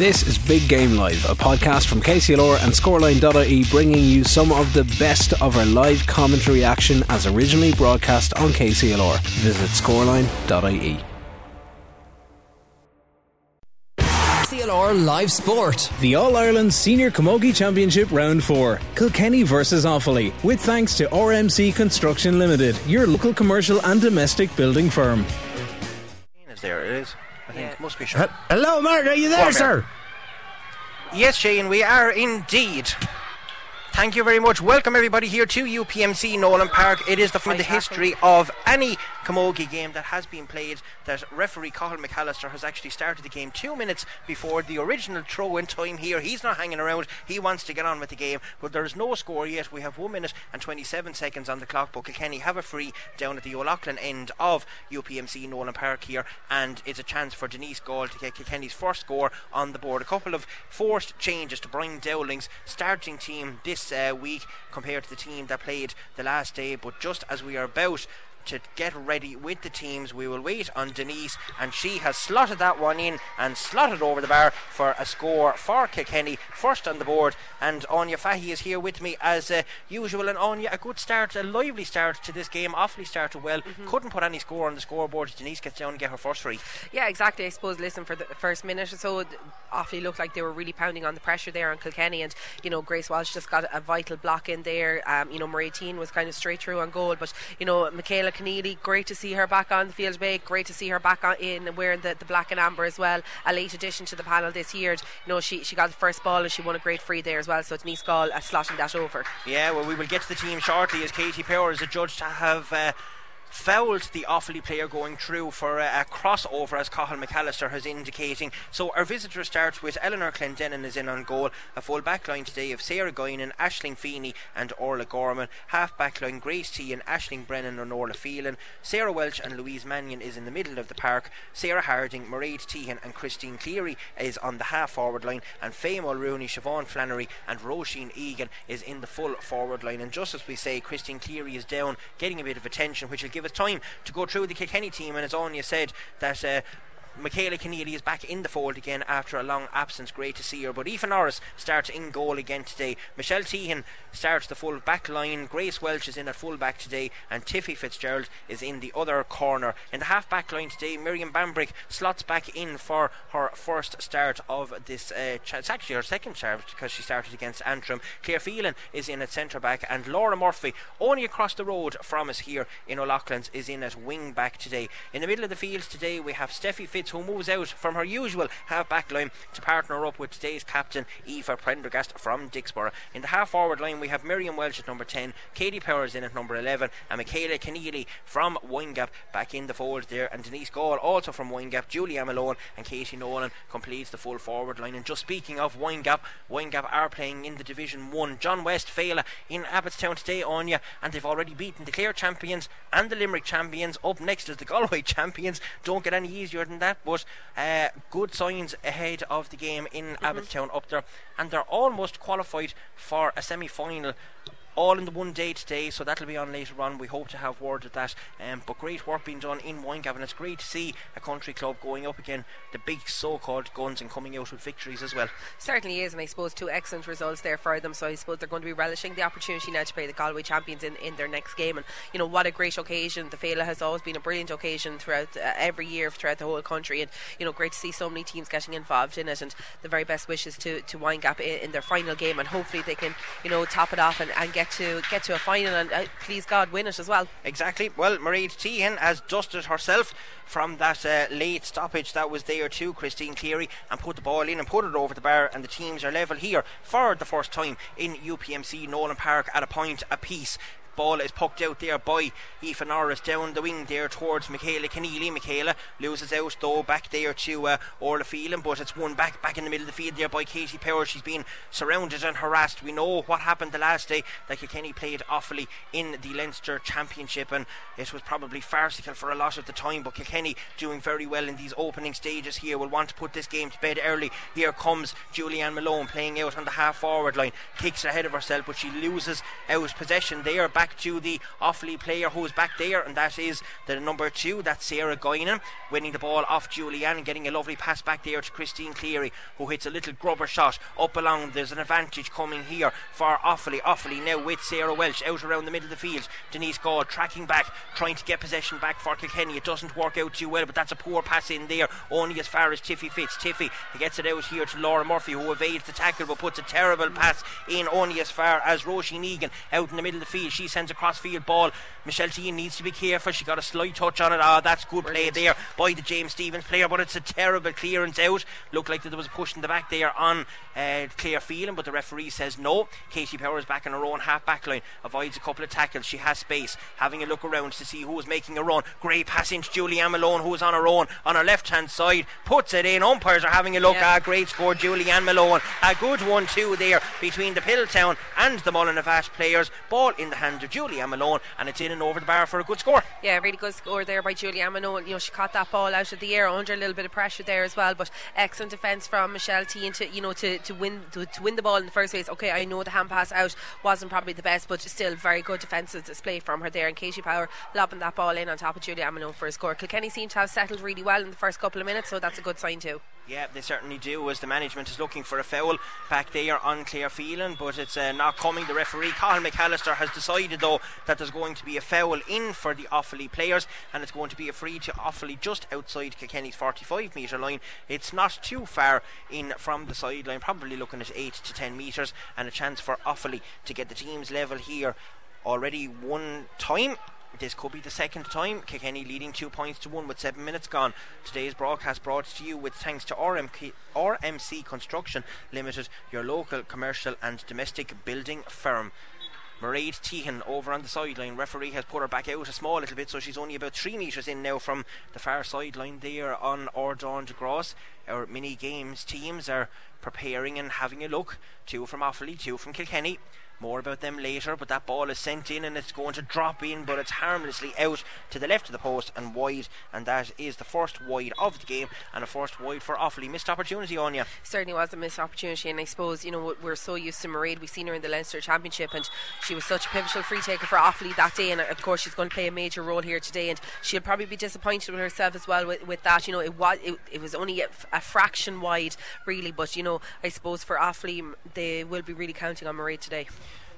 This is Big Game Live, a podcast from KCLR and Scoreline.ie, bringing you some of the best of our live commentary action as originally broadcast on KCLR. Visit Scoreline.ie. KCLR Live Sport. The All-Ireland Senior Camogie Championship Round 4. Kilkenny versus Offaly. With thanks to RMC Construction Limited, your local commercial and domestic building firm. There it is. I think it must be short. Hello, Martin, are you there, sir? Yes, Shane, we are indeed. Thank you very much. Welcome, everybody, here to UPMC Nowlan Park. It is the history of any camogie game that has been played that referee Colin McAllister has actually started the game 2 minutes before the original throw-in time here. He's not hanging around. He wants to get on with the game, but there is no score yet. We have 1 minute and 27 seconds on the clock, but Kilkenny have a free down at the O'Loughlin end of UPMC Nowlan Park here, and it's a chance for Denise Gall to get Kilkenny's first score on the board. A couple of forced changes to Brian Dowling's starting team this week compared to the team that played the last day, but just as we are about to get ready with the teams, we will wait on Denise, and she has slotted that one in and slotted over the bar for a score for Kilkenny, first on the board. And Anya Fahey is here with me as usual. And Anya, a good start, a lively start to this game. Awfully started well, couldn't put any score on the scoreboard. Denise gets down and get her first free. Yeah, exactly. I suppose, listen, for the first minute or so, Offaly looked like they were really pounding on the pressure there on Kilkenny, and you know, Grace Walsh just got a vital block in there. You know, Mairéad Teehan was kind of straight through on goal, but you know, Michaela Kenneally, great to see her back on the field today. Great to see her back on in wearing the black and amber as well. A late addition to the panel this year. You know, she got the first ball and she won a great free there as well. So Denise Gall slotting that over. Yeah, well, we will get to the team shortly as Katie Power is adjudged to have fouled the Offaly player going through for a crossover, as Colin McAllister has indicating. So our visitor starts with Eleanor Clendennen is in on goal, a full back line today of Sarah Guinan, Aisling Feeney and Orla Gorman, half back line Grace Teehan, Aisling Brennan and Orla Phelan, Sarah Welch and Louise Mannion is in the middle of the park, Sarah Harding, Mairéad Teehan and Christine Cleary is on the half forward line, and Fame Mulrooney, Siobhan Flannery and Róisín Egan is in the full forward line. And just as we say, Christine Cleary is down, getting a bit of attention, which will give us time to go through the Kilkenny team. And as Anya said, that Michaela Kenneally is back in the fold again after a long absence. Great to see her. But Ethan Norris starts in goal again today. Michelle Teehan starts the full back line. Grace Welch is in at full back today, and Tiffy Fitzgerald is in the other corner. In the half back line today, Miriam Bambrick slots back in for her first start of this it's actually her second start because she started against Antrim. Claire Phelan is in at centre back, and Laura Murphy, only across the road from us here in O'Loughlin's, is in at wing back today. In the middle of the field today we have Steffi Fitzgerald, who moves out from her usual half-back line to partner up with today's captain Aoife Prendergast from Dixborough. In the half-forward line we have Miriam Welch at number 10, Katie Powers in at number 11, and Michaela Kenneally from Windgap back in the fold there, and Denise Gall also from Windgap, Julia Malone and Katie Nolan completes the full forward line. And just speaking of Windgap, Windgap are playing in the Division 1 John West Fela in Abbottstown today, Anya, and they've already beaten the Clare champions and the Limerick champions. Up next is the Galway champions. Don't get any easier than that. But good signs ahead of the game in Abbottstown up there, and they're almost qualified for a semi-final, all in the one day today, so that'll be on later on. We hope to have word of that, but great work being done in Windgap, and it's great to see a country club going up again the big so-called guns and coming out with victories as well. Certainly is, and I suppose two excellent results there for them, so I suppose they're going to be relishing the opportunity now to play the Galway champions in their next game. And you know, what a great occasion. The Fela has always been a brilliant occasion throughout every year throughout the whole country, and you know, great to see so many teams getting involved in it, and the very best wishes to Windgap in their final game, and hopefully they can, you know, top it off and get to a final and please God win it as well. Exactly. Well, Mairéad Teehan has dusted herself from that late stoppage that was there to Christine Cleary and put the ball in and put it over the bar, and the teams are level here for the first time in UPMC Nowlan Park at a point apiece. Ball is poked out there by Aoife Norris down the wing there towards Michaela Kenneally. Michaela loses out though back there to Orla Phelan, but it's won back in the middle of the field there by Katie Power. She's been surrounded and harassed. We know what happened the last day that Kilkenny played Offaly in the Leinster Championship, and it was probably farcical for a lot of the time, but Kilkenny doing very well in these opening stages here will want to put this game to bed early. Here comes Julianne Malone playing out on the half forward line, kicks ahead of herself, but she loses out possession there back back to the Offaly player who's back there, and that is the number 2, that's Sarah Guinan, winning the ball off Julianne, getting a lovely pass back there to Christine Cleary, who hits a little grubber shot up along. There's an advantage coming here for Offaly. Offaly now with Sarah Welch out around the middle of the field. Denise Gall tracking back, trying to get possession back for Kilkenny. It doesn't work out too well, but that's a poor pass in there, only as far as Tiffy Fitz. Tiffy gets it out here to Laura Murphy, who evades the tackle but puts a terrible pass in, only as far as Róisín Egan out in the middle of the field. She sends a cross-field ball. Michelle Teehan needs to be careful. She got a slight touch on it. Ah, that's good play there by the James Stephens player, but it's a terrible clearance out. Looked like that there was a push in the back there on Claire Phelan, but the referee says no. Katie Power is back in her own half-back line, avoids a couple of tackles. She has space, having a look around to see who is making a run. Great pass into Julia Malone, who is on her own on her left-hand side, puts it in. Umpires are having a look. Ah, great score, Julianne Malone. A good 1-2 there between the Piltown and the Mullinavat players. Ball in the hand of Julianne Malone, and it's in and over the bar for a good score. Yeah, really good score there by Julianne Malone. You know, she caught that ball out of the air under a little bit of pressure there as well, but excellent defence from Michelle Teehan to win the ball in the first place. Okay, I know the hand pass out wasn't probably the best, but still very good defensive display from her there, and Katie Power lobbing that ball in on top of Julianne Malone for a score. Kilkenny seemed to have settled really well in the first couple of minutes, so that's a good sign too. Yeah, they certainly do, as the management is looking for a foul back there on Claire Phelan, but it's not coming. The referee, Colin McAllister, has decided though that there's going to be a foul in for the Offaly players, and it's going to be a free to Offaly just outside Kilkenny's 45 metre line. It's not too far in from the sideline, probably looking at 8 to 10 metres, and a chance for Offaly to get the team's level here already one time. This could be the second time. Kilkenny leading 2-1 with 7 minutes gone. Today's broadcast brought to you with thanks to RMC Construction Limited, your local commercial and domestic building firm. Mairéad Teehan over on the sideline. Referee has put her back out a small little bit, so she's only about 3 metres in now from the far sideline there on Ordon de Gras. Our mini games teams are preparing and having a look. 2 from Offaly, 2 from Kilkenny. More about them later, but that ball is sent in and it's going to drop in, but it's harmlessly out to the left of the post and wide, and that is the first wide of the game, and a first wide for Offaly. Missed opportunity, Anya. Certainly was a missed opportunity, and I suppose, you know, we're so used to Mairéad. We've seen her in the Leinster Championship, and she was such a pivotal free taker for Offaly that day, and of course she's going to play a major role here today, and she'll probably be disappointed with herself as well with that. You know, it was only a fraction wide really, but you know, I suppose for Offaly they will be really counting on Mairéad today.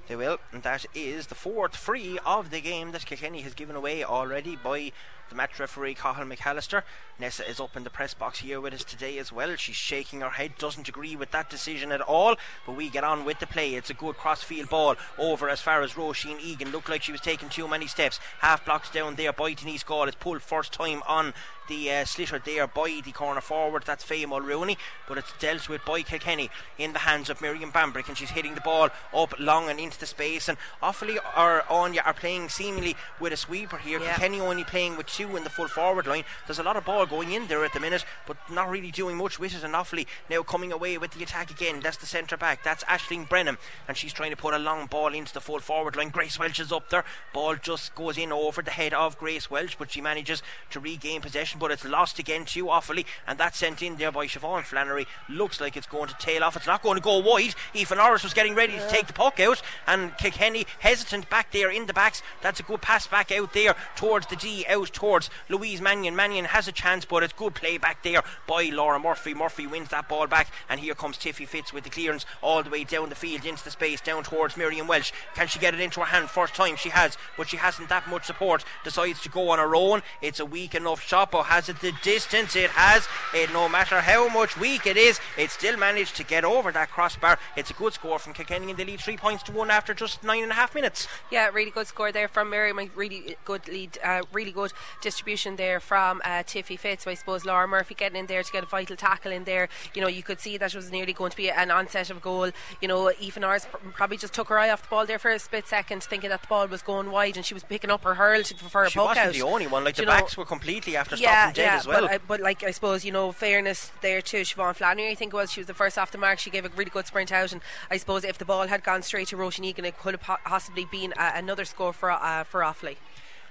They will, and that is the fourth free of the game that Kilkenny has given away already by the match referee, Cathal McAllister. Nessa is up in the press box here with us today as well. She's shaking her head, doesn't agree with that decision at all, but we get on with the play. It's a good cross-field ball over as far as Róisín Egan. Looked like she was taking too many steps. Half blocked down there by Denise Gall. It's pulled first time on the slitter there by the corner forward, that's Faye Mulrooney, but it's dealt with by Kilkenny in the hands of Miriam Bambrick, and she's hitting the ball up long and into the space, and Offaly or Anya are playing seemingly with a sweeper here. Yeah. Kilkenny only playing with 2 in the full forward line. There's a lot of ball going in there at the minute, but not really doing much with it, and Offaly now coming away with the attack again. That's the centre back, that's Aisling Brennan, and she's trying to put a long ball into the full forward line. Grace Welch is up there, ball just goes in over the head of Grace Welch, but she manages to regain possession, but it's lost again to Offaly, and that's sent in there by Siobhan Flannery. Looks like it's going to tail off. It's not going to go wide. Ethan Norris was getting ready to take the puck out, and Kilkenny hesitant back there in the backs. That's a good pass back out there towards the D, out towards Louise Mannion. Mannion has a chance, but it's good play back there by Laura Murphy. Murphy wins that ball back, and here comes Tiffy Fitz with the clearance all the way down the field into the space down towards Miriam Welch. Can she get it into her hand? First time she has, but she hasn't that much support. Decides to go on her own. It's a weak enough shot, but has it the distance? It has it. No matter how much weak it is, it still managed to get over that crossbar. It's a good score from Kilkenny, and they lead 3-1 after just 9.5 minutes. Yeah, really good score there from Miriam. Really good lead, really good distribution there from Tiffy Fitz. So I suppose Laura Murphy getting in there to get a vital tackle in there. You know, you could see that it was nearly going to be an onset of goal. You know, Ethan Norris probably just took her eye off the ball there for a split second, thinking that the ball was going wide, and she was picking up her hurl for a puck out. She wasn't the only one. Like, the backs were completely after stopping dead as well. But like, I suppose, you know, fairness there too. Siobhan Flannery, I think it was, she was the first off the mark. She gave a really good sprint out, and I suppose if the ball had gone straight to Róisín Egan, it could have possibly been another score for Offaly.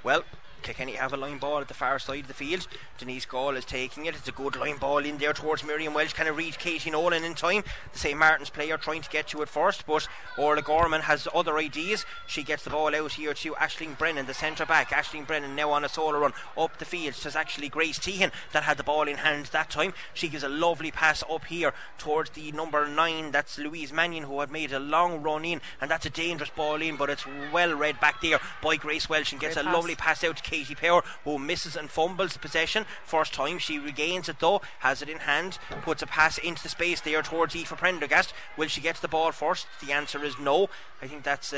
Well, Kilkenny have a line ball at the far side of the field. Denise Gall is taking it. It's a good line ball in there towards Miriam Welch. Can it reach Katie Nolan in time? The St. Martin's player trying to get to it first, but Orla Gorman has other ideas. She gets the ball out here to Aisling Brennan, the centre back. Aisling Brennan now on a solo run up the field. It's actually Grace Teehan that had the ball in hand that time. She gives a lovely pass up here towards the number 9. That's Louise Mannion, who had made a long run in, and that's a dangerous ball in, but it's well read back there by Grace Welsh, and gets a lovely pass out to Katie Power, who misses and fumbles the possession. First time she regains it though, has it in hand, puts a pass into the space there towards Aoife Prendergast. Will she get the ball first? The answer is no. I think that's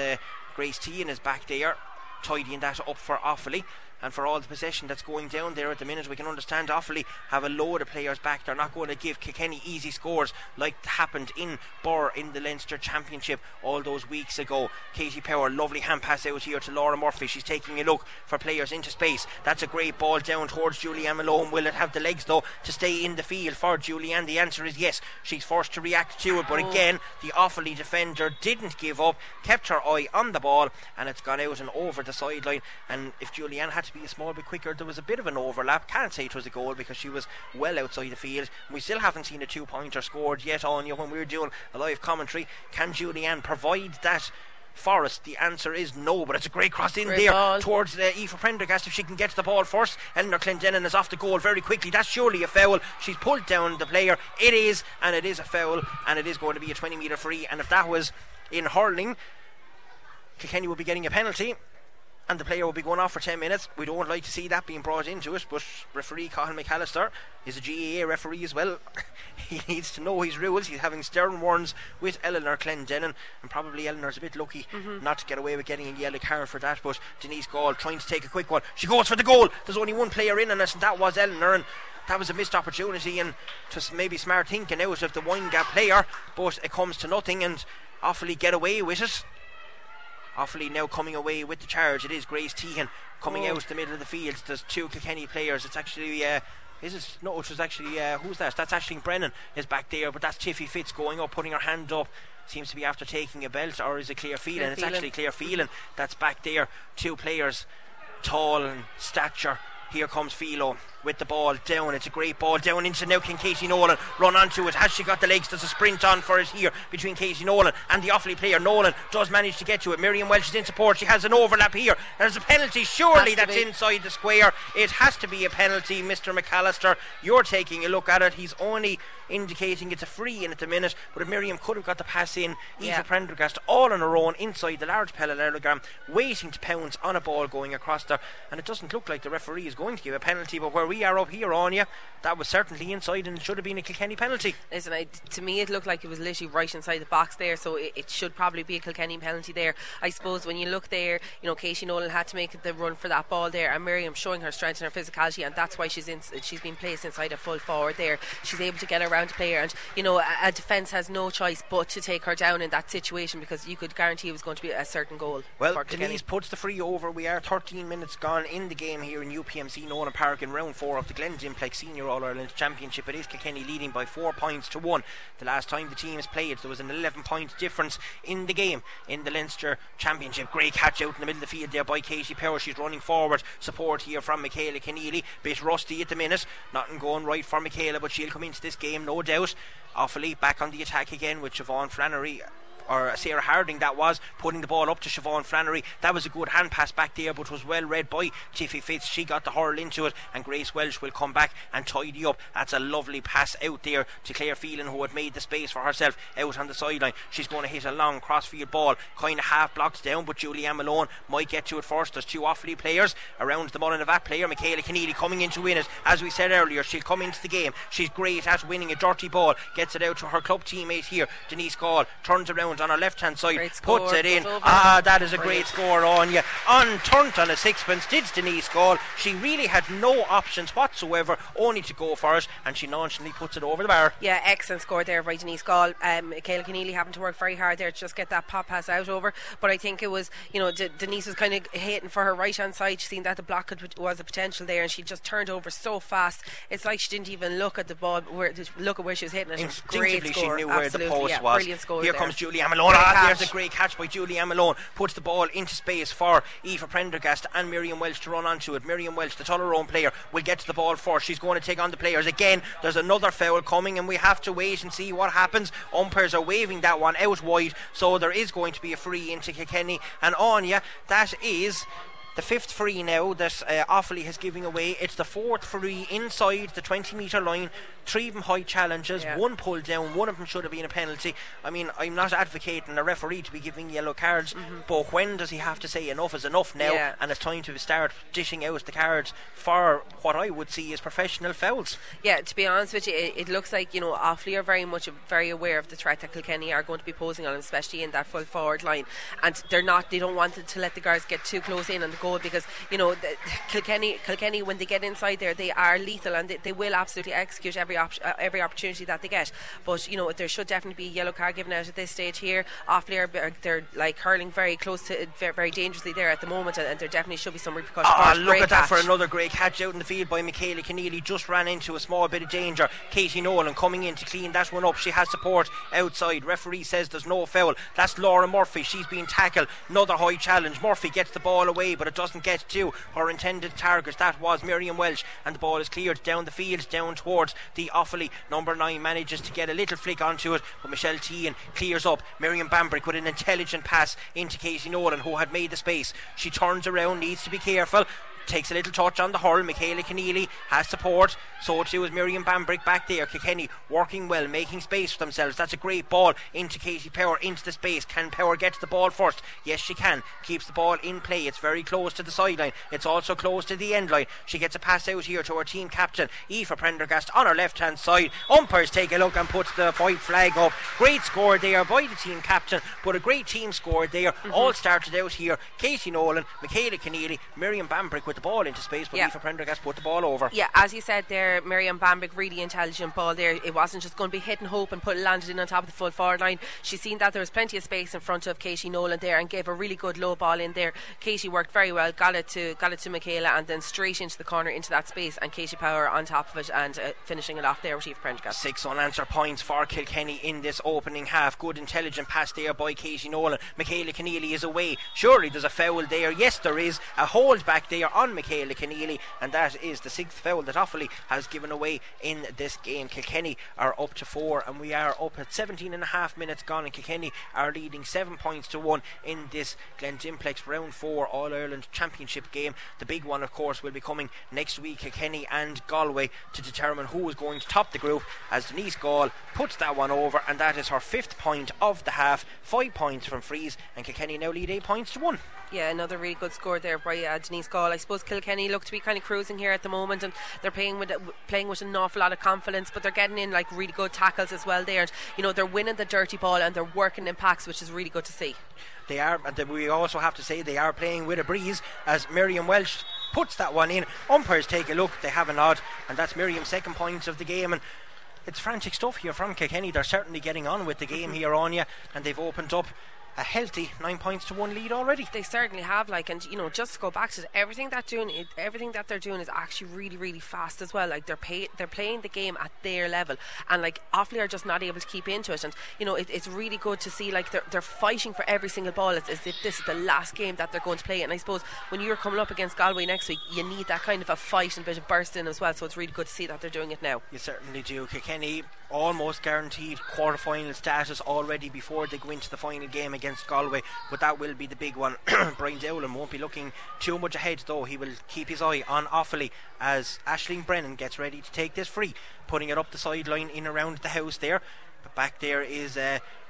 Grace Teehan is back there tidying that up for Offaly. And for all the possession that's going down there at the minute, we can understand Offaly have a load of players back. They're not going to give Kilkenny easy scores like happened in Burr in the Leinster Championship all those weeks ago. Katie Power, lovely hand pass out here to Laura Murphy. She's taking a look for players into space. That's a great ball down towards Julia Malone. Will it have the legs though to stay in the field for Julianne? The answer is yes. She's forced to react to it, but again the Offaly defender didn't give up, kept her eye on the ball, and it's gone out and over the sideline. And if Julianne had to be a small bit quicker, there was a bit of an overlap. Can't say it was a goal because she was well outside the field. We still haven't seen a 2-pointer scored yet, Anya, when we were doing a live commentary. Can Julianne provide that for us? The answer is no, but it's a great cross in there ball towards Aoife Prendergast. If she can get the ball first, Eleanor Clendennen is off the goal very quickly. That's surely a foul. She's pulled down the player. It is, and it is a foul, and it is going to be a 20 metre free. And if that was in hurling, Kilkenny would be getting a penalty and the player will be going off for 10 minutes. We don't like to see that being brought into it, but referee Colin McAllister is a GAA referee as well. He needs to know his rules. He's having stern warns with Eleanor Clendennen, and probably Eleanor's a bit lucky not to get away with getting a yellow card for that. But Denise Gall trying to take a quick one. She goes for the goal. There's only one player in on us, and that was Eleanor, and that was a missed opportunity and just maybe smart thinking out of the Windgap player, but it comes to nothing and Offaly get away with it. Offaly now coming away with the charge. It is Grace Teehan coming out the middle of the field. There's two Kilkenny players. It's actually who's that? That's Aisling Brennan is back there, but that's Tiffy Fitz going up, putting her hand up. Seems to be after taking a belt, or is it Claire Phelan? It's actually Claire Phelan that's back there. Two players, tall and stature. Here comes Philo with the ball down. It's a great ball down into now. Can Katie Nolan run onto it? Has she got the legs? There's a sprint on for it here between Katie Nolan and the Offaly player. Nolan does manage to get to it. Miriam Welch is in support. She has an overlap here. There's a penalty. Surely that's inside the square. It has to be a penalty, Mr. McAllister. You're taking a look at it. He's only indicating it's a free in at the minute, but if Miriam could have got the pass in, Aoife Prendergast all on her own inside the large parallelogram, waiting to pounce on a ball going across there, and it doesn't look like the referee is going to give a penalty, but where we are up here, Anya, that was certainly inside and it should have been a Kilkenny penalty. Listen, to me it looked like it was literally right inside the box there, so it should probably be a Kilkenny penalty there. I suppose when you look there, you know, Katie Nolan had to make the run for that ball there, and Miriam showing her strength and her physicality, and that's why she's been placed inside a full forward there. She's able to get around the player, and you know, a defence has no choice but to take her down in that situation, because you could guarantee it was going to be a certain goal. Well, Denise puts the free over. We are 13 minutes gone in the game here in UPMC Nowlan Park in round 4 of the Glendimplex Senior All-Ireland Championship. It is Kilkenny leading by 4 points to 1. The last time the teams played there was an 11 point difference in the game in the Leinster Championship. Great catch out in the middle of the field there by Katie Power. She's running forward. Support here from Michaela Kenneally. Bit rusty at the minute. Nothing going right for Michaela, but she'll come into this game no doubt. Offaly back on the attack again with Siobhan Flannery, or Sarah Harding that was, putting the ball up to Siobhan Flannery. That was a good hand pass back there, but was well read by Tiffy Fitz. She got the hurl into it, and Grace Welsh will come back and tidy up. That's a lovely pass out there to Claire Phelan, who had made the space for herself out on the sideline. She's going to hit a long crossfield ball, kind of half blocked down, but Julia Malone might get to it first. There's two Offaly players around the Mullen of that player. Michaela Kenneally coming in to win it. As we said earlier, she'll come into the game. She's great at winning a dirty ball. Gets it out to her club teammate here, Denise Gall. Turns around on her left hand side, puts it in. That is a great score on you. Unturned on a sixpence did Denise Gall. She really had no options whatsoever, only to go for it, and she nonchalantly puts it over the bar. Yeah, excellent score there by Denise Gall. Michaela Kenneally having to work very hard there to just get that pop pass out over, but I think it was, you know, Denise was kind of hating for her right hand side. She seen that the block was a potential there, and she just turned over so fast. It's like she didn't even look at the ball, look at where she was hitting it. Instinctively, great score. She knew where the post was. Brilliant score. Here comes Julia Julia Malone. There's a great catch by Julia Malone. Puts the ball into space for Aoife Prendergast and Miriam Welch to run onto it. Miriam Welch, the Tullerone player, will get to the ball first. She's going to take on the players again. There's another foul coming and we have to wait and see what happens. Umpires are waving that one out wide, so there is going to be a free into Kilkenny and Anya. That is the fifth free now that Offaly has given away. It's the fourth free inside the 20-metre line. Three of them high challenges, one pulled down, one of them should have been a penalty. I mean, I'm not advocating a referee to be giving yellow cards, but when does he have to say enough is enough now, and it's time to start dishing out the cards for what I would see as professional fouls? Yeah, to be honest with you, it looks like, you know, Offaly are very aware of the threat that Kilkenny are going to be posing on them, especially in that full forward line, and they don't want to let the guards get too close in on the goal, because, you know, Kilkenny, when they get inside there, they are lethal, and they will absolutely execute every opportunity that they get. But, you know, there should definitely be a yellow card given out at this stage here. Offaly they're like hurling very close to, very dangerously there at the moment, and there definitely should be some repercussions. Look at that for another great catch out in the field by Michaela Kenneally. Just ran into a small bit of danger. Katie Nolan coming in to clean that one up. She has support outside. Referee says there's no foul. That's Laura Murphy. She's been tackled. Another high challenge. Murphy gets the ball away, but it doesn't get to her intended target. That was Miriam Welch, and the ball is cleared down the field, down towards the Offaly number 9. Manages to get a little flick onto it, but Michelle Teehan clears up. Miriam Bambrick with an intelligent pass into Katie Nolan, who had made the space. She turns around, needs to be careful, takes a little touch on the hurl. Michaela Kenneally has support, so too is Miriam Bambrick back there. Kilkenny working well, making space for themselves. That's a great ball into Katie Power, into the space. Can Power get to the ball first? Yes, she can. Keeps the ball in play. It's very close to the sideline, it's also close to the end line. She gets a pass out here to her team captain Aoife Prendergast on her left hand side. Umpires take a look and puts the white flag up. Great score there by the team captain, but a great team score there. All started out here. Katie Nolan, Michaela Kenneally, Miriam Bambrick with the ball into space, but Aoife Prendergast put the ball over. Yeah, as you said there, Miriam Bambrick, really intelligent ball there. It wasn't just going to be hit and hope and landed in on top of the full forward line. She seen that there was plenty of space in front of Katie Nolan there and gave a really good low ball in there. Katie worked very well, got it to Michaela, and then straight into the corner, into that space, and Katie Power on top of it and finishing it off there with Aoife Prendergast. 6 unanswered points for Kilkenny in this opening half. Good intelligent pass there by Katie Nolan. Michaela Kenneally is away. Surely there's a foul there. Yes, there is. A hold back there on Michaela Kenneally, and that is the 6th foul that Offaly has given away in this game. Kilkenny are up to 4, and we are up at 17.5 minutes gone, and Kilkenny are leading 7 points to 1 in this Glendinplex Round 4 All-Ireland Championship game. The big one, of course, will be coming next week, Kilkenny and Galway, to determine who is going to top the group, as Denise Gall puts that one over, and that is her 5th point of the half. 5 points from frees, and Kilkenny now lead 8 points to 1. Yeah, another really good score there by Denise Gall. I suppose Kilkenny look to be kind of cruising here at the moment, and they're playing with an awful lot of confidence, but they're getting in like really good tackles as well there, and, you know, they're winning the dirty ball and they're working in packs, which is really good to see. They are, and we also have to say they are playing with a breeze, as Miriam Welch puts that one in. Umpires take a look, they have a nod, and that's Miriam's 2nd point of the game. And it's frantic stuff here from Kilkenny. They're certainly getting on with the game here, Anya, and they've opened up a healthy 9 points to 1 lead already. They certainly have, like, and you know, just to go back to everything that they're doing is actually really, really fast as well. Like, they're playing the game at their level, and like Offaly are just not able to keep into it. And you know, it's really good to see, like, they're fighting for every single ball as if this is the last game that they're going to play. And I suppose when you're coming up against Galway next week, you need that kind of a fight and a bit of burst in as well. So it's really good to see that they're doing it now. You certainly do. Kilkenny almost guaranteed quarterfinal status already before they go into the final game against Galway, but that will be the big one. Brian Dowlan won't be looking too much ahead, though. He will keep his eye on Offaly as Aisling Brennan gets ready to take this free, putting it up the sideline in around the house there. But back there is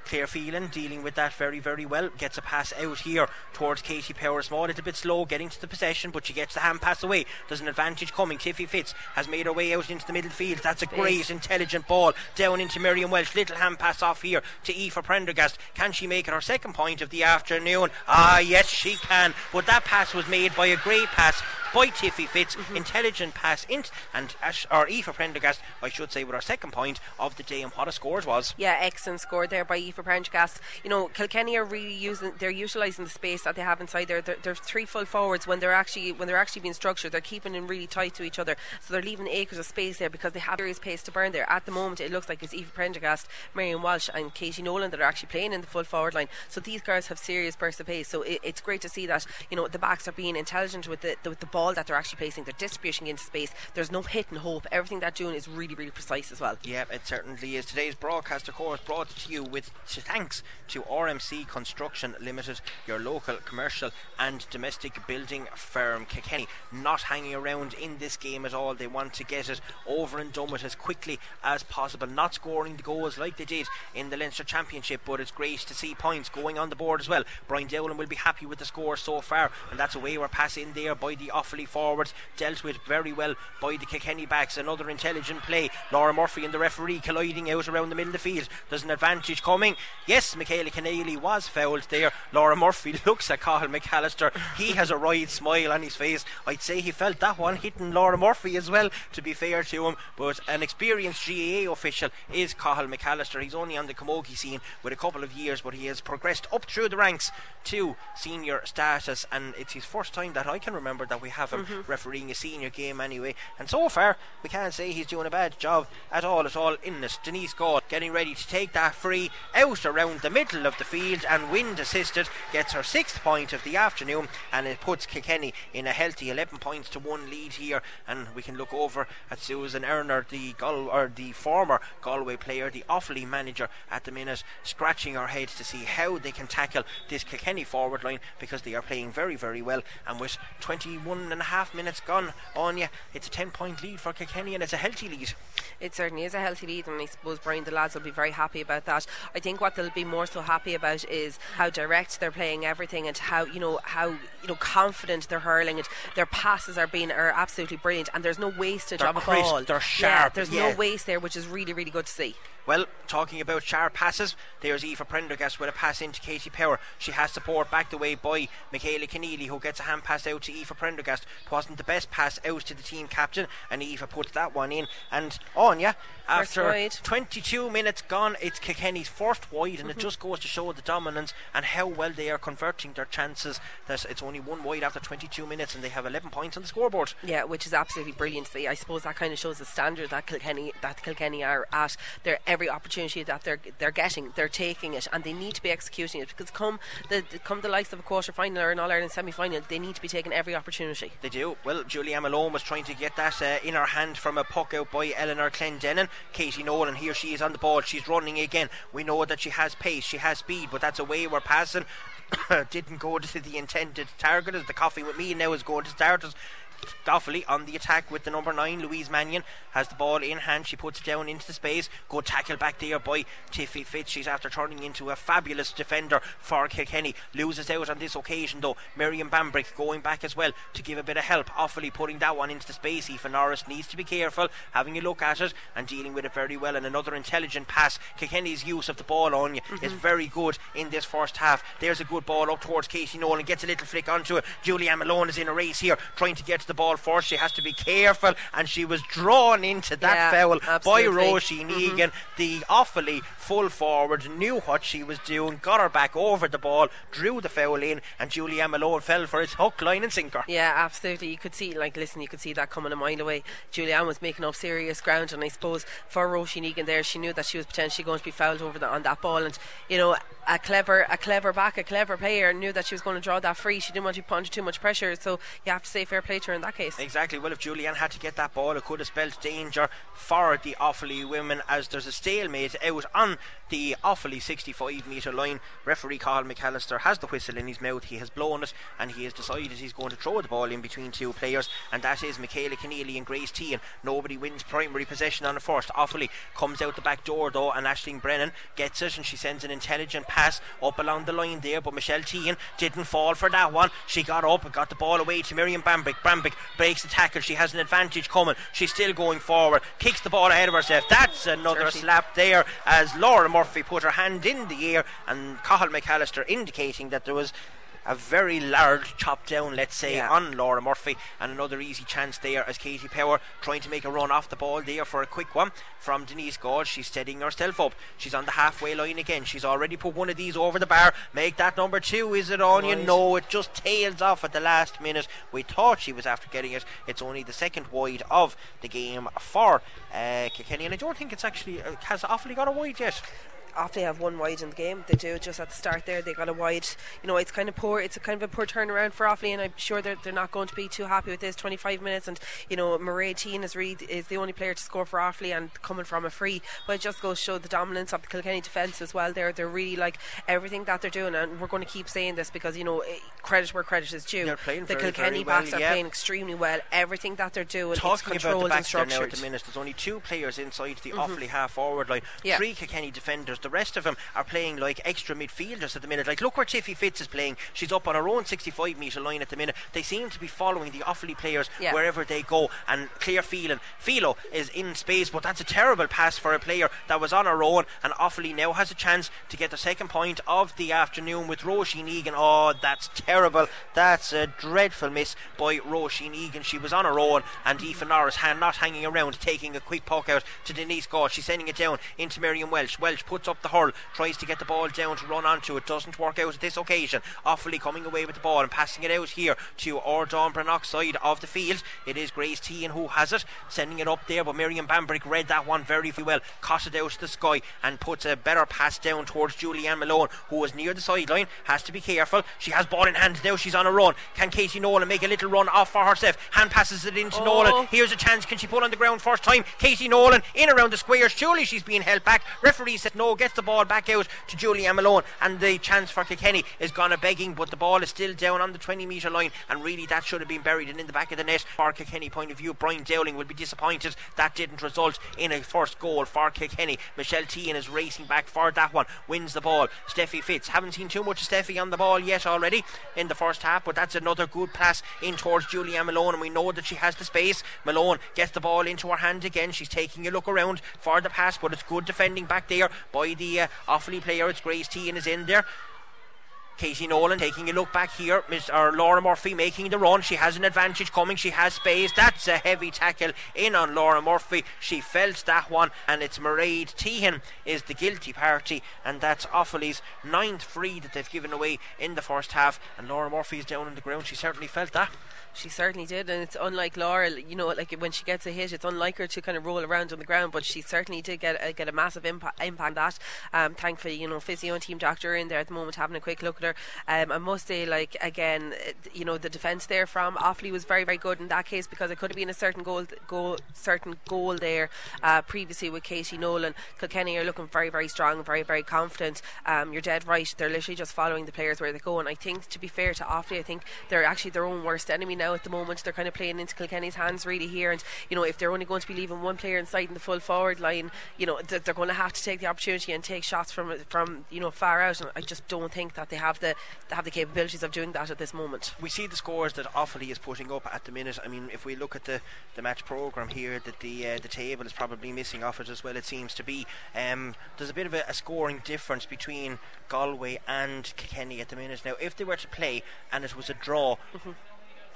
Claire Phelan dealing with that very, very well. Gets a pass out here towards Katie Power. Small, a little bit slow getting to the possession, but she gets the hand pass away. There's an advantage coming. Tiffy Fitz has made her way out into the middle field. That's a great intelligent ball down into Miriam Welch. Little hand pass off here to Aoife Prendergast. Can she make it her 2nd point of the afternoon? Ah, yes, she can. But that pass was made by a great pass by Tiffy Fitz. Intelligent pass in, and Aoife Prendergast, I should say, with her 2nd point of the day. And what a score it was. Yeah, excellent score there by Aoife for Prendergast. You know, Kilkenny are really utilising the space that they have inside there. They're three full forwards when they're actually being structured. They're keeping them really tight to each other, so they're leaving acres of space there because they have serious pace to burn there. At the moment, it looks like it's Aoife Prendergast, Miriam Welch, and Katie Nolan that are actually playing in the full forward line. So these girls have serious bursts of pace. So it's great to see that, you know, the backs are being intelligent with the ball that they're actually placing. They're distributing into space. There's no hit and hope. Everything they're doing is really, really precise as well. Yeah, it certainly is. Today's broadcast, of course, brought to you with thanks to RMC Construction Limited, your local commercial and domestic building firm. Kilkenny not hanging around in this game at all. They want to get it over and done with as quickly as possible, not scoring the goals like they did in the Leinster Championship, but it's great to see points going on the board as well. Brian Dowling will be happy with the score so far, and that's a wayward pass in there by the Offaly forwards, dealt with very well by the Kilkenny backs. Another intelligent play. Laura Murphy and the referee colliding out around the middle of the field. There's an advantage coming. Yes, Michaela Kenneally was fouled there. Laura Murphy looks at Colin McAllister. He has a wide smile on his face. I'd say he felt that one hitting Laura Murphy as well, to be fair to him, but an experienced GAA official is Colin McAllister. He's only on the camogie scene with a couple of years, but he has progressed up through the ranks to senior status, and it's his first time that I can remember that we have him refereeing a senior game anyway, and so far we can't say he's doing a bad job at all in this. Denise Gall getting ready to take that free out around the middle of the field, and wind assisted, gets her 6th point of the afternoon, and it puts Kilkenny in a healthy 11-1 lead here. And we can look over at Susan Erner, the former Galway player, the Offaly manager at the minute, scratching her head to see how they can tackle this Kilkenny forward line, because they are playing very, very well. And with 21 and a half minutes gone, Anya, it's a 10-point lead for Kilkenny, and it's a healthy lead. It certainly is a healthy lead, and I suppose, Brian, the lads will be very happy about that. I think what they'll be more so happy about is how direct they're playing everything, and how confident they're hurling it. Their passes are absolutely brilliant, and there's no wastage of a ball. They're sharp. Yeah, there's no waste there, which is really, really good to see. Well, talking about sharp passes, there's Aoife Prendergast with a pass into Katie Power. She has support back the way by Michaela Kenneally, who gets a hand pass out to Aoife Prendergast. It wasn't the best pass out to the team captain, and Aoife puts that one in. And Anya, after 22 minutes gone, it's Kilkenny's first wide, and it just goes to show the dominance and how well they are converting their chances, that it's only one wide after 22 minutes and they have 11 points on the scoreboard. Yeah, which is absolutely brilliant. I suppose that kind of shows the standard that Kilkenny are at. They're every opportunity that they're getting, they're taking it, and they need to be executing it, because come the likes of a quarter final or an All-Ireland semi-final, they need to be taking every opportunity. They do. Well, Julia Malone was trying to get that in her hand from a puck out by Eleanor Clendennen. Katie Nolan, here she is on the ball, she's running again. We know that she has pace, she has speed, but that's a wayward passing. Didn't go to the intended target, as the coffee with me now is going to starters. Offaly on the attack with the number 9, Louise Mannion has the ball in hand. She puts it down into the space. Good tackle back there by Tiffy Fitz. She's after turning into a fabulous defender for Kilkenny. Loses out on this occasion though. Miriam Bambrick going back as well to give a bit of help. Offaly putting that one into the space. Ethan Norris needs to be careful, having a look at it and dealing with it very well. And another intelligent pass. Kilkenny's use of the ball on you is very good in this first half. There's a good ball up towards Katie Nolan, gets a little flick onto it. Julianne Malone is in a race here, trying to get to the ball first. She has to be careful, and she was drawn into that foul absolutely by Róisín Egan. The Offaly full forward knew what she was doing, got her back over the ball, drew the foul in, and Julia Malone fell for its hook, line and sinker. Yeah, absolutely. You could see, you could see that coming a mile away. Julianne was making up serious ground, and I suppose for Róisín Egan there, she knew that she was potentially going to be fouled over on that ball, and you know, a clever player knew that she was going to draw that free. She didn't want to put under too much pressure, so you have to say fair play to her in that case. Exactly. Well, if Julianne had to get that ball, it could have spelled danger for the Offaly women, as there's a stalemate out on the Offaly 65 metre line. Referee Colin McAllister has the whistle in his mouth. He has blown it, and he has decided he's going to throw the ball in between two players, and that is Michaela Kenneally and Grace Teehan. Nobody wins primary possession on the first. Offaly comes out the back door though, and Aisling Brennan gets it, and she sends an intelligent pass up along the line there, but Michelle Teehan didn't fall for that one. She got up and got the ball away to Miriam Bambrick. Bambrick breaks the tackle. She has an advantage coming. She's still going forward, kicks the ball ahead of herself. That's another slap there, as Laura Murphy put her hand in the air, and Cathal McAllister indicating that there was a very large chop down, let's say, on Laura Murphy, and another easy chance there as Katie Power trying to make a run off the ball there for a quick one from Denise Gall. She's steadying herself up. She's on the halfway line again. She's already put one of these over the bar. Make that number two. Is it on? You know, it just tails off at the last minute. We thought she was after getting it. It's only the second wide of the game for Kilkenny, and I don't think it's actually has Offaly got a wide yet. Offaly have one wide in the game. They do, just at the start there, they got a wide. You know, it's kind of poor. It's a kind of a poor turnaround for Offaly, and I'm sure they're not going to be too happy with this. 25 minutes, and you know, Mairéad Teehan is the only player to score for Offaly, and coming from a free. But it just goes to show the dominance of the Kilkenny defence as well. They're really like everything that they're doing, and we're going to keep saying this because, you know, credit where credit is due. The Kilkenny backs are playing extremely well. Everything that they're doing, it's controlled and structured. Now at the minute, there's only two players inside the Offaly half forward line. Three Kilkenny defenders. The rest of them are playing like extra midfielders at the minute. Like, look where Tiffy Fitz is playing. She's up on her own 65 metre line at the minute. They seem to be following the Offaly players wherever they go. And Claire Phelan, Philo is in space, but that's a terrible pass for a player that was on her own. And Offaly now has a chance to get the second point of the afternoon with Róisín Egan. Oh, that's terrible. That's a dreadful miss by Róisín Egan. She was on her own, and Ethan Norris not hanging around, taking a quick poke out to Denise Gall. She's sending it down into Miriam Welch. Welch puts up the hurl, tries to get the ball down to run onto it, doesn't work out at this occasion. Offaly coming away with the ball and passing it out here to Ordon Brannock's side of the field. It is Grace Teehan who has it, sending it up there, but Miriam Bambrick read that one very well, caught it out to the sky and puts a better pass down towards Julia Malone, who was near the sideline. Has to be careful. She has ball in hand now. She's on a run. Can Katie Nolan make a little run off for herself? Hand passes it into Nolan. Here's a chance. Can she put on the ground first time? Katie Nolan in around the square. Surely she's being held back. Referee said no, gets the ball back out to Julia Malone, and the chance for Kilkenny is gone a begging, but the ball is still down on the 20 metre line, and really that should have been buried and in the back of the net. For Kilkenny point of view, Brian Dowling will be disappointed that didn't result in a first goal for Kilkenny. Michelle Teehan is racing back for that one, wins the ball. Steffi Fitz, haven't seen too much of Steffi on the ball yet already in the first half, but that's another good pass in towards Julia Malone, and we know that she has the space. Malone gets the ball into her hand again. She's taking a look around for the pass, but it's good defending back there by the Offaly player. It's Grace Teehan is in there. Katie Nolan taking a look back here. Laura Murphy making the run. She has an advantage coming. She has space. That's a heavy tackle in on Laura Murphy. She felt that one, and it's Mairéad Teehan is the guilty party, and that's Offaly's ninth free that they've given away in the first half, and Laura Murphy is down on the ground. She certainly felt that. She certainly did, and it's unlike Laura, you know, like when she gets a hit, it's unlike her to kind of roll around on the ground, but she certainly did get a massive impact on that. Thankfully, you know, physio and team doctor in there at the moment having a quick look at her. I must say, like, again, you know, the defence there from Offaly was very, very good in that case, because it could have been a certain goal there previously with Katie Nolan. Kilkenny are looking very, very strong, very, very confident. You're dead right. They're literally just following the players where they go, and I think, to be fair to Offaly, I think they're actually their own worst enemy now. At the moment, they're kind of playing into Kilkenny's hands really here, and you know, if they're only going to be leaving one player inside in the full forward line, you know, they're going to have to take the opportunity and take shots from you know, far out, and I just don't think that they have the capabilities of doing that at this moment. We see the scores that Offaly is putting up at the minute. I mean, if we look at the match programme here, that the table is probably missing off it as well, it seems to be. There's a bit of a scoring difference between Galway and Kilkenny at the minute. Now, if they were to play and it was a draw,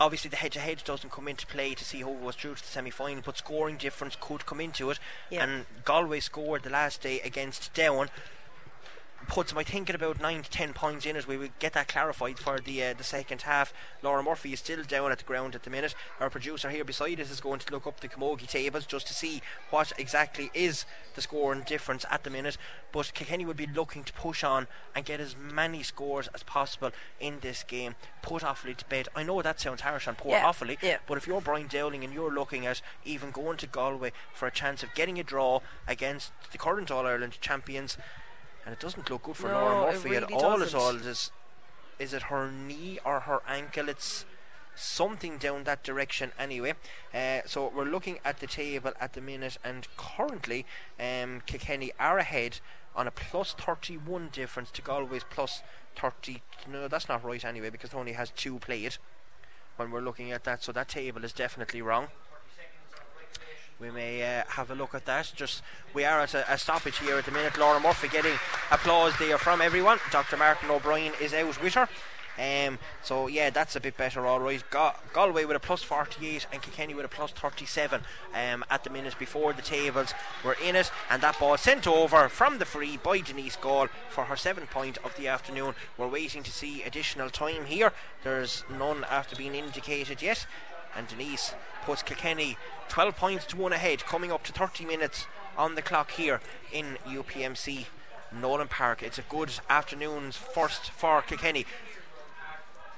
obviously the head-to-head doesn't come into play to see who was through to the semi-final, but scoring difference could come into it. And Galway scored the last day against Down, puts them, I think, at about 9 to 10 points in it. We will get that clarified for the second half. Laura Murphy is still down at the ground at the minute. Our producer here beside us is going to look up the Camogie tables just to see what exactly is the scoring difference at the minute, but Kilkenny would be looking to push on and get as many scores as possible in this game, put Offaly to bed. I know that sounds harsh on poor Offaly, but if you're Brian Dowling and you're looking at even going to Galway for a chance of getting a draw against the current All-Ireland champions, and it doesn't look good for Laura Murphy really at all. At all, is it her knee or her ankle? It's something down that direction anyway. So we're looking at the table at the minute, and currently Kilkenny are ahead on a plus 31 difference to Galway's plus 30. No, that's not right anyway, because it only has two played when we're looking at that, so that table is definitely wrong. We may have a look at that. Just, we are at a stoppage here at the minute. Laura Murphy getting applause there from everyone. Dr. Martin O'Brien is out with her. So yeah, that's a bit better, alright. Galway with a plus 48 and Kilkenny with a plus 37 at the minute before the tables were in it, and that ball sent over from the free by Denise Gall for her 7th point of the afternoon. We're waiting to see additional time here. There's none after being indicated yet, and Denise puts Kilkenny 12 points to 1 ahead, coming up to 30 minutes on the clock here in UPMC Nowlan Park. It's a good afternoon's first for Kilkenny.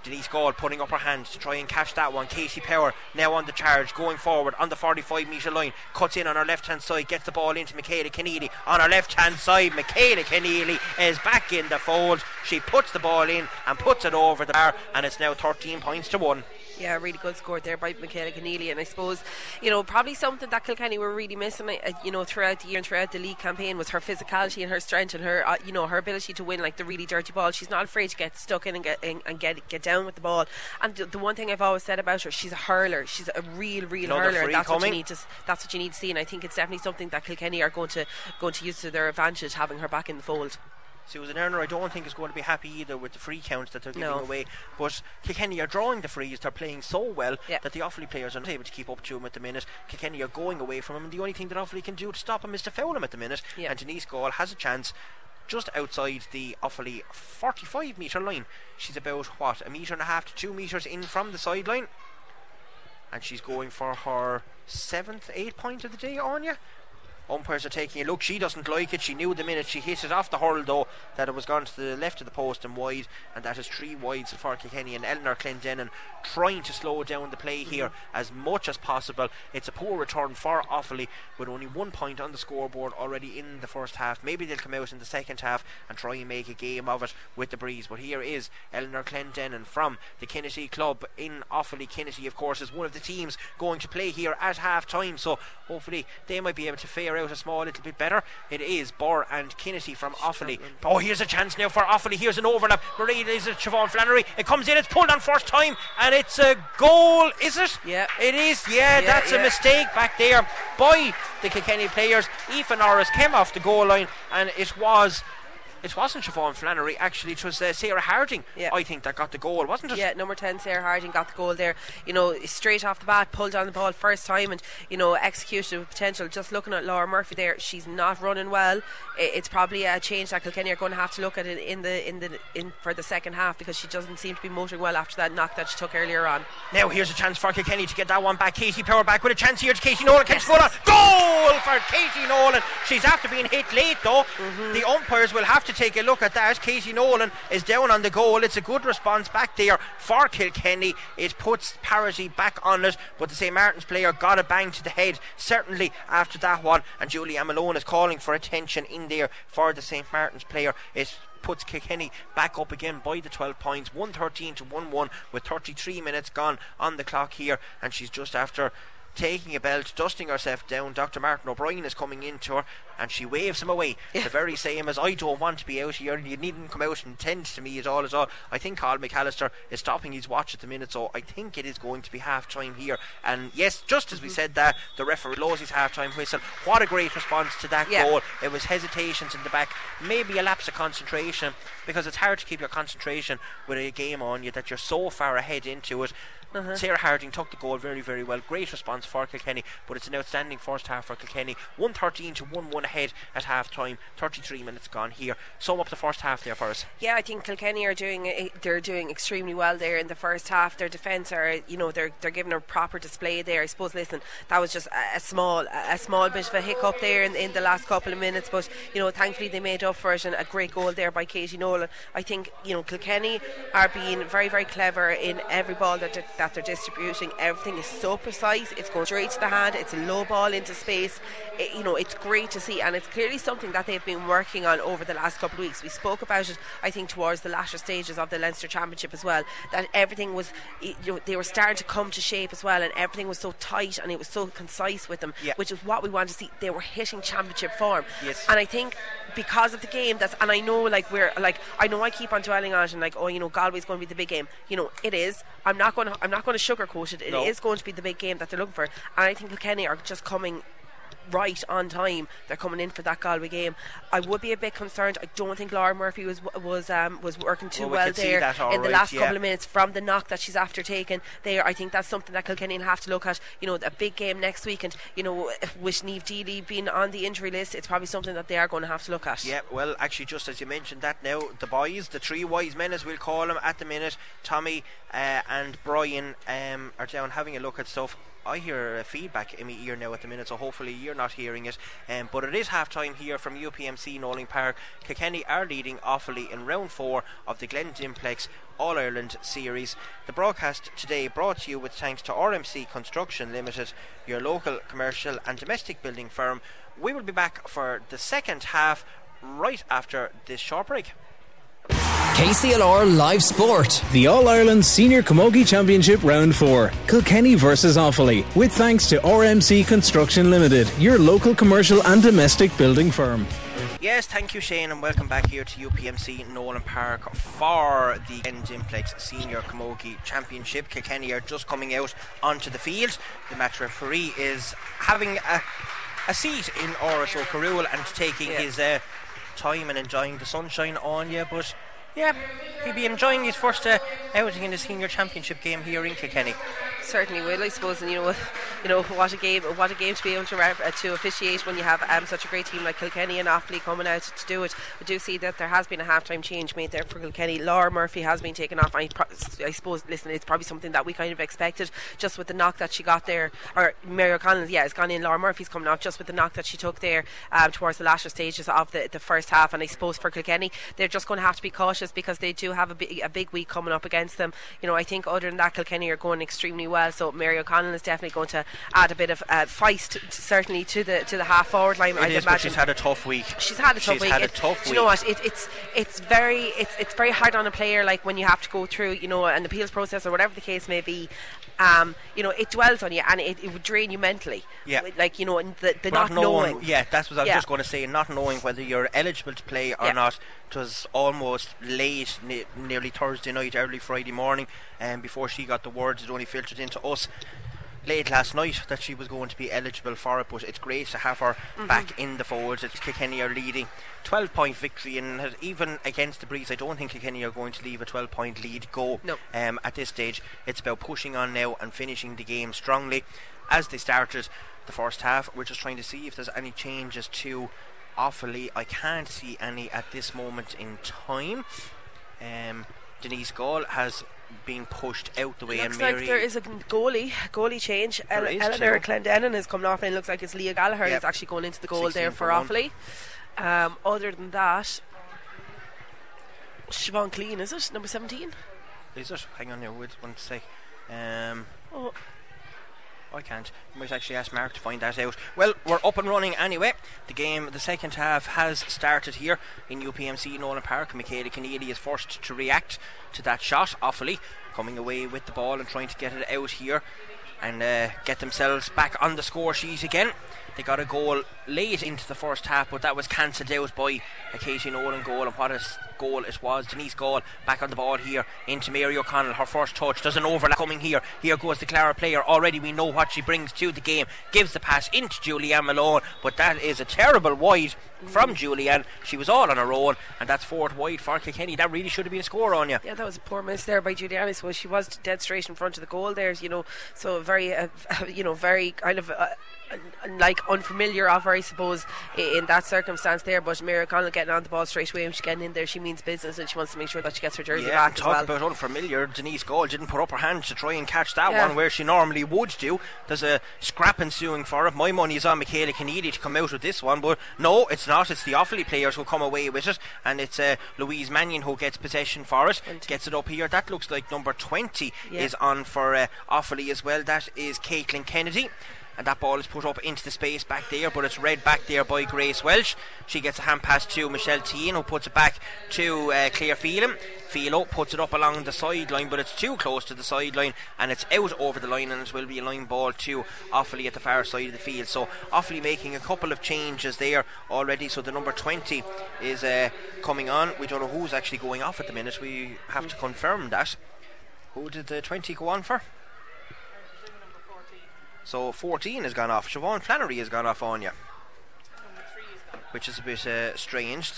Denise Gall putting up her hand to try and catch that one. Katie Power now on the charge, going forward on the 45-metre line, cuts in on her left-hand side, gets the ball into Michaela Kenneally on her left-hand side. Michaela Kenneally is back in the fold. She puts the ball in and puts it over the bar, and it's now 13 points to 1. Yeah, really good score there by Michaela Kenneally, and I suppose, you know, probably something that Kilkenny were really missing, you know, throughout the year and throughout the league campaign, was her physicality and her strength and her, you know, her ability to win like the really dirty ball. She's not afraid to get stuck in and get down with the ball. And the one thing I've always said about her, she's a hurler. She's a real hurler. And that's what you need to see. And I think it's definitely something that Kilkenny are going to use to their advantage, having her back in the fold. Susan Erner, I don't think, is going to be happy either with the free counts that they're giving away, but Kilkenny are drawing the frees. They're playing so well that the Offaly players are not able to keep up to them at the minute. Kilkenny are going away from them, and the only thing that Offaly can do to stop them is to foul them at the minute. And Denise Gall has a chance just outside the Offaly 45-metre line. She's about, what, 1.5 metres to 2 metres in from the sideline, and she's going for her 7th, 8th point of the day, Anya. Umpires are taking a look. She doesn't like it. She knew the minute she hit it off the hurl, though, that it was gone to the left of the post and wide, and that is 3 wides for Kilkenny. And Eleanor Clendennen trying to slow down the play here as much as possible. It's a poor return for Offaly, with only 1 point on the scoreboard already in the first half. Maybe they'll come out in the second half and try and make a game of it with the breeze. But here is Eleanor Clendennen from the Kinnittee Club in Offaly. Kinnittee, of course, is one of the teams going to play here at half time, so hopefully they might be able to fare out a small little bit better. It is Barr and Kinnittee from Offaly. Oh, here's a chance now for Offaly. Here's an overlap. Mairéad, is it Siobhan Flannery? It comes in, it's pulled on first time, and it's a goal, is it? Yeah. It is, yeah, that's a mistake back there by the Kilkenny players. Aoife Norris came off the goal line, and it wasn't Siobhan Flannery, actually. It was Sarah Harding, I think, that got the goal, wasn't it? Yeah, number 10, Sarah Harding, got the goal there. You know, straight off the bat, pulled on the ball first time and, you know, executed with potential. Just looking at Laura Murphy there, she's not running well. It's probably a change that Kilkenny are going to have to look at in for the second half, because she doesn't seem to be motoring well after that knock that she took earlier on. Now here's a chance for Kilkenny to get that one back. Katie Power back with a chance here to Katie Nolan. Can score on. Goal for Katie Nolan. She's after being hit late, though. The umpires will have to take a look at that. Katie Nolan is down on the goal. It's a good response back there for Kilkenny. It puts parity back on it, but the St. Martin's player got a bang to the head, certainly after that one, and Julia Malone is calling for attention in there for the St. Martin's player. It puts Kilkenny back up again by the 12 points, 113 to 1-1 with 33 minutes gone on the clock here, and she's just after taking a belt, dusting herself down. Dr. Martin O'Brien is coming into her, and she waves him away. The very same as, I don't want to be out here, you needn't come out and tend to me at all. I think Colin McAllister is stopping his watch at the minute, so I think it is going to be half time here. And yes, just as we said that, the referee blows his half time whistle. What a great response to that goal. It was hesitations in the back, maybe a lapse of concentration, because it's hard to keep your concentration with a game on you that you're so far ahead into it. Sarah Harding took the goal very, very well. Great response for Kilkenny, but it's an outstanding first half for Kilkenny. 113 to 1-1 ahead at half time, 33 minutes gone here. Sum up the first half there for us. Yeah, I think Kilkenny are doing extremely well there in the first half. Their defence are, you know, they're giving a proper display there. I suppose, listen, that was just a small bit of a hiccup there in the last couple of minutes, but, you know, thankfully they made up for it, and a great goal there by Katie Nolan. I think, you know, Kilkenny are being very, very clever in every ball that they're distributing. Everything is so precise. It's going straight to the hand. It's a low ball into space. You know, it's great to see, and it's clearly something that they've been working on over the last couple of weeks. We spoke about it, I think, towards the latter stages of the Leinster Championship as well, that everything was, you know, they were starting to come to shape as well, and everything was so tight and it was so concise with them, which is what we want to see. They were hitting championship form, and I think because of the game that's, and I know, like, I know I keep on dwelling on it and like, oh, you know, Galway's going to be the big game. You know, it is. I'm not going to sugarcoat it. It is going to be the big game that they're looking for, and I think Kilkenny are just coming right on time. They're coming in for that Galway game. I would be a bit concerned. I don't think Laura Murphy was working too well there in the last couple of minutes from the knock that she's after taking there. I think that's something that Kilkenny will have to look at. You know, a big game next week, and you know, with Niamh Deely being on the injury list, it's probably something that they are going to have to look at. Yeah, well, actually, just as you mentioned that now, the boys, the three wise men as we'll call them at the minute, Tommy and Brian are down having a look at stuff. I hear feedback in my ear now at the minute, so hopefully you're not hearing it, but it is half time here from UPMC Nowlan Park. Kilkenny are leading awfully in round 4 of the Glendimplex All-Ireland Series. The broadcast today brought to you with thanks to RMC Construction Limited, your local commercial and domestic building firm. We will be back for the second half right after this short break. KCLR Live Sport. The All-Ireland Senior Camogie Championship Round 4. Kilkenny versus Offaly. With thanks to RMC Construction Limited, your local commercial and domestic building firm. Yes, thank you, Shane, and welcome back here to UPMC Nowlan Park for the Glendimplex Senior Camogie Championship. Kilkenny are just coming out onto the field. The match referee is having a seat in Áras O'Carroll and taking his time and enjoying the sunshine on you, but yeah, he'll be enjoying his first outing in the senior championship game here in Kilkenny. Certainly will, I suppose, and you know what a game to be able to officiate when you have such a great team like Kilkenny and Offaly coming out to do it. I do see that there has been a half-time change made there for Kilkenny. Laura Murphy has been taken off. I suppose, listen, it's probably something that we kind of expected just with the knock that she got there, or Mary O'Connell has gone in. Laura Murphy's coming off just with the knock that she took there towards the latter stages of the first half, and I suppose for Kilkenny they're just going to have to be cautious because they do have a big week coming up against them. You know, I think other than that, Kilkenny are going extremely well, so Mary O'Connell is definitely going to add a bit of feist certainly to the half forward line. It is, but she's had a tough week. You know what, it's very hard on a player, like when you have to go through, you know, an appeals process or whatever the case may be. You know, it dwells on you and it would drain you mentally. Yeah. Like, you know, and the not knowing. Yeah, that's what I was just going to say. Not knowing whether you're eligible to play or not. It was almost late, nearly Thursday night, early Friday morning, and before she got the words, it only filtered into us late last night that she was going to be eligible for it. But it's great to have her back in the folds. It's Kilkenny are leading 12-point victory, and even against the breeze I don't think Kilkenny are going to leave a 12-point lead go. No. At this stage it's about pushing on now and finishing the game strongly as they started the first half. We're just trying to see if there's any changes to Offaly. I can't see any at this moment in time. Denise Gall has being pushed out the way. It looks and like there is a goalie change. Eleanor Clendennen is coming off, and it looks like it's Leah Gallagher who's actually going into the goal there for Offaly. Other than that, Siobhan Clean, is it? Number 17? Is it? Hang on here, wait one sec. I can't. We might actually ask Mark to find that out. Well, we're up and running anyway. The game, the second half has started here in UPMC Nowlan Park. Michaela Kenneally is first to react to that shot. Offaly coming away with the ball and trying to get it out here and get themselves back on the score sheet again. They got a goal late into the first half, but that was cancelled out by a Katie Nolan goal, and what a goal it was. Denise Gall back on the ball here into Mary O'Connell. Her first touch, does an overlap coming here. Here goes the Clara player. Already we know what she brings to the game. Gives the pass into Julia Malone, but that is a terrible wide from Julianne. She was all on her own, and that's fourth wide for Kilkenny. That really should have been a score on you. Yeah, that was a poor miss there by Julianne. I suppose she was dead straight in front of the goal there, you know, so very very kind of like unfamiliar of her, I suppose, in that circumstance there. But Mary O'Connell getting on the ball straight away, when she's getting in there, she means business, and she wants to make sure that she gets her jersey back as well. Talk about unfamiliar. Denise Gall didn't put up her hand to try and catch that one where she normally would do. There's a scrap ensuing for it. My money is on Michaela Kenneally to come out with this one, but no, it's not. It's the Offaly players who come away with it, and it's Louise Mannion who gets possession for it, gets it up here. That looks like number 20 is on for Offaly as well. That is Caitlin Kennedy. And that ball is put up into the space back there, but it's read back there by Grace Welsh. She gets a hand pass to Michelle Teehan, who puts it back to Claire Phelan. Philo puts it up along the sideline, but it's too close to the sideline, and it's out over the line, and it will be a line ball to Offaly at the far side of the field. So Offaly making a couple of changes there already. So the number 20 is coming on. We don't know who's actually going off at the minute. We have to confirm that. Who did the 20 go on for? So 14 has gone off. Siobhan Flannery has gone off Anya, which is a bit strange.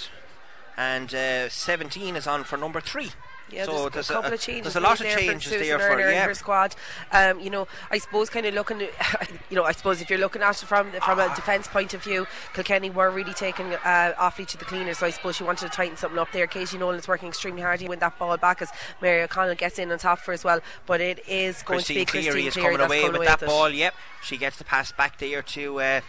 And 17 is on for number 3. Yeah, so there's a lot of changes there for her squad. You know, I suppose kind of looking, you know, I suppose if you're looking at it from a defence point of view, Kilkenny were really taking Offaly to the cleaners, so I suppose she wanted to tighten something up there. Katie Nolan is working extremely hard to win that ball back as Mary O'Connell gets in on top for as well, but it is going to be Christine Cleary coming away with that ball. Yep, she gets the pass back there to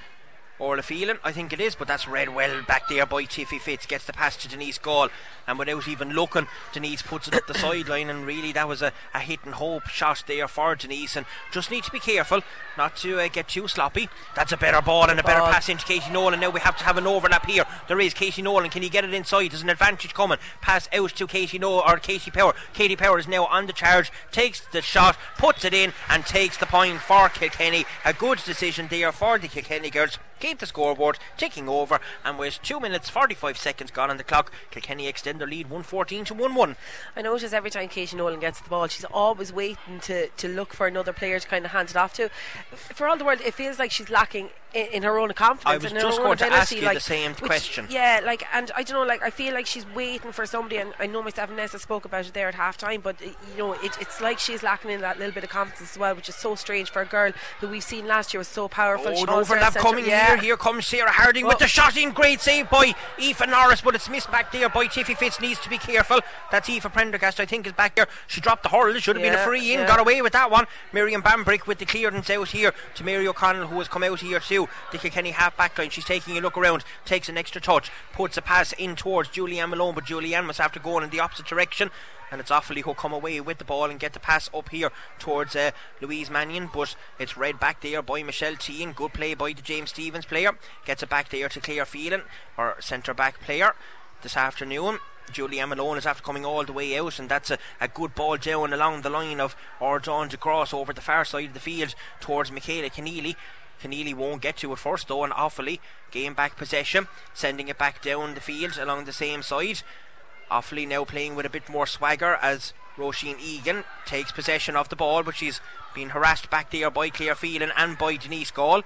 Orla Phelan, I think it is, but that's read well back there by Tiffy Fitz. Gets the pass to Denise Gall, and without even looking, Denise puts it up the sideline, and really that was a hit and hope shot there for Denise, and just need to be careful not to get too sloppy. That's a better ball and a better pass into Katie Nolan. Now we have to have an overlap here. There is Katie Nolan. Can he get it inside? There's an advantage coming. Pass out to Katie Nolan, or Katie Power. Katie Power is now on the charge, takes the shot, puts it in, and takes the point for Kilkenny. A good decision there for the Kilkenny girls. Keep the scoreboard ticking over, and with 2 minutes 45 seconds gone on the clock, Kilkenny extend their lead 1-14 to 1-1. I notice every time Katie Nolan gets the ball, she's always waiting to look for another player to kind of hand it off to. For all the world, it feels like she's lacking in her own confidence. I was and just going to ask you the same question. Yeah, like, and I don't know, like, I feel like she's waiting for somebody, and I know myself and Nessa spoke about it there at half time, but you know, it's like she's lacking in that little bit of confidence as well, which is so strange for a girl who we've seen last year was so powerful. Oh, overlap coming here. Here comes Sarah Harding with the shot in. Great save by Aoife Norris, but it's missed back there by Tiffy Fitz. Needs to be careful. That's Aoife Prendergast, I think, is back there. She dropped the hurl. It should have been a free in. Got away with that one. Miriam Bambrick with the clearance out here to Mary O'Connell, who has come out here too. The Kilkenny half back line, she's taking a look around, takes an extra touch, puts a pass in towards Julianne Malone, but Julianne must have to go in the opposite direction, and it's Offaly who'll come away with the ball and get the pass up here towards Louise Mannion, but it's read back there by Michelle Teehan. Good play by the James Stephens player, gets it back there to Claire Phelan, our centre back player this afternoon. Julia Malone is after coming all the way out, and that's a good ball down along the line of Ordawn to cross over the far side of the field towards Michaela Kenneally. Kenneally won't get to it first though, and Offaly gain back possession, sending it back down the field along the same side. Offaly now playing with a bit more swagger as Róisín Egan takes possession of the ball, but she's been harassed back there by Claire Phelan and by Denise Gall.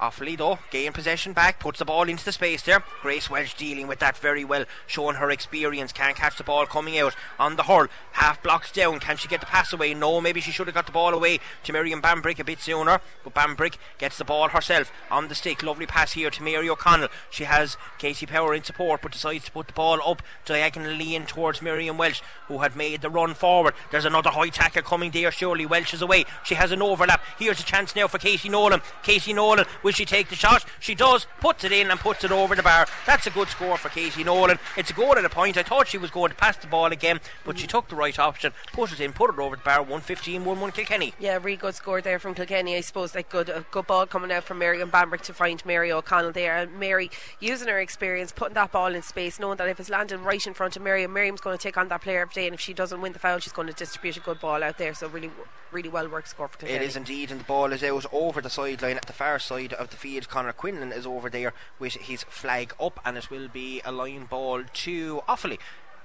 Offaly though gain possession back, puts the ball into the space there. Grace Welsh dealing with that very well, showing her experience. Can't catch the ball coming out on the hurl, half blocks down. Can she get the pass away? No, maybe she should have got the ball away to Miriam Bambrick a bit sooner, but Bambrick gets the ball herself on the stick. Lovely pass here to Mary O'Connell. She has Katie Power in support, but decides to put the ball up diagonally in towards Miriam Welsh, who had made the run forward. There's another high tackle coming there. Surely Welsh is away. She has an overlap. Here's a chance now for Katie Nolan. Katie Nolan, will she take the shot? She does, puts it in and puts it over the bar. That's a good score for Katie Nolan. It's a goal at a point. I thought she was going to pass the ball again, but she took the right option, put it in, put it over the bar. 1-15, 1-1 Kilkenny. Yeah, really good score there from Kilkenny. I suppose like good ball coming out from Miriam Bambrick to find Mary O'Connell there, and Mary using her experience, putting that ball in space, knowing that if it's landing right in front of Miriam, Miriam's going to take on that player every day, and if she doesn't win the foul, she's going to distribute a good ball out there. So really well worked score for Kilkenny. It is indeed, and the ball is out over the sideline at the far side of the field. Conor Quinlan is over there with his flag up, and it will be a line ball to Offaly.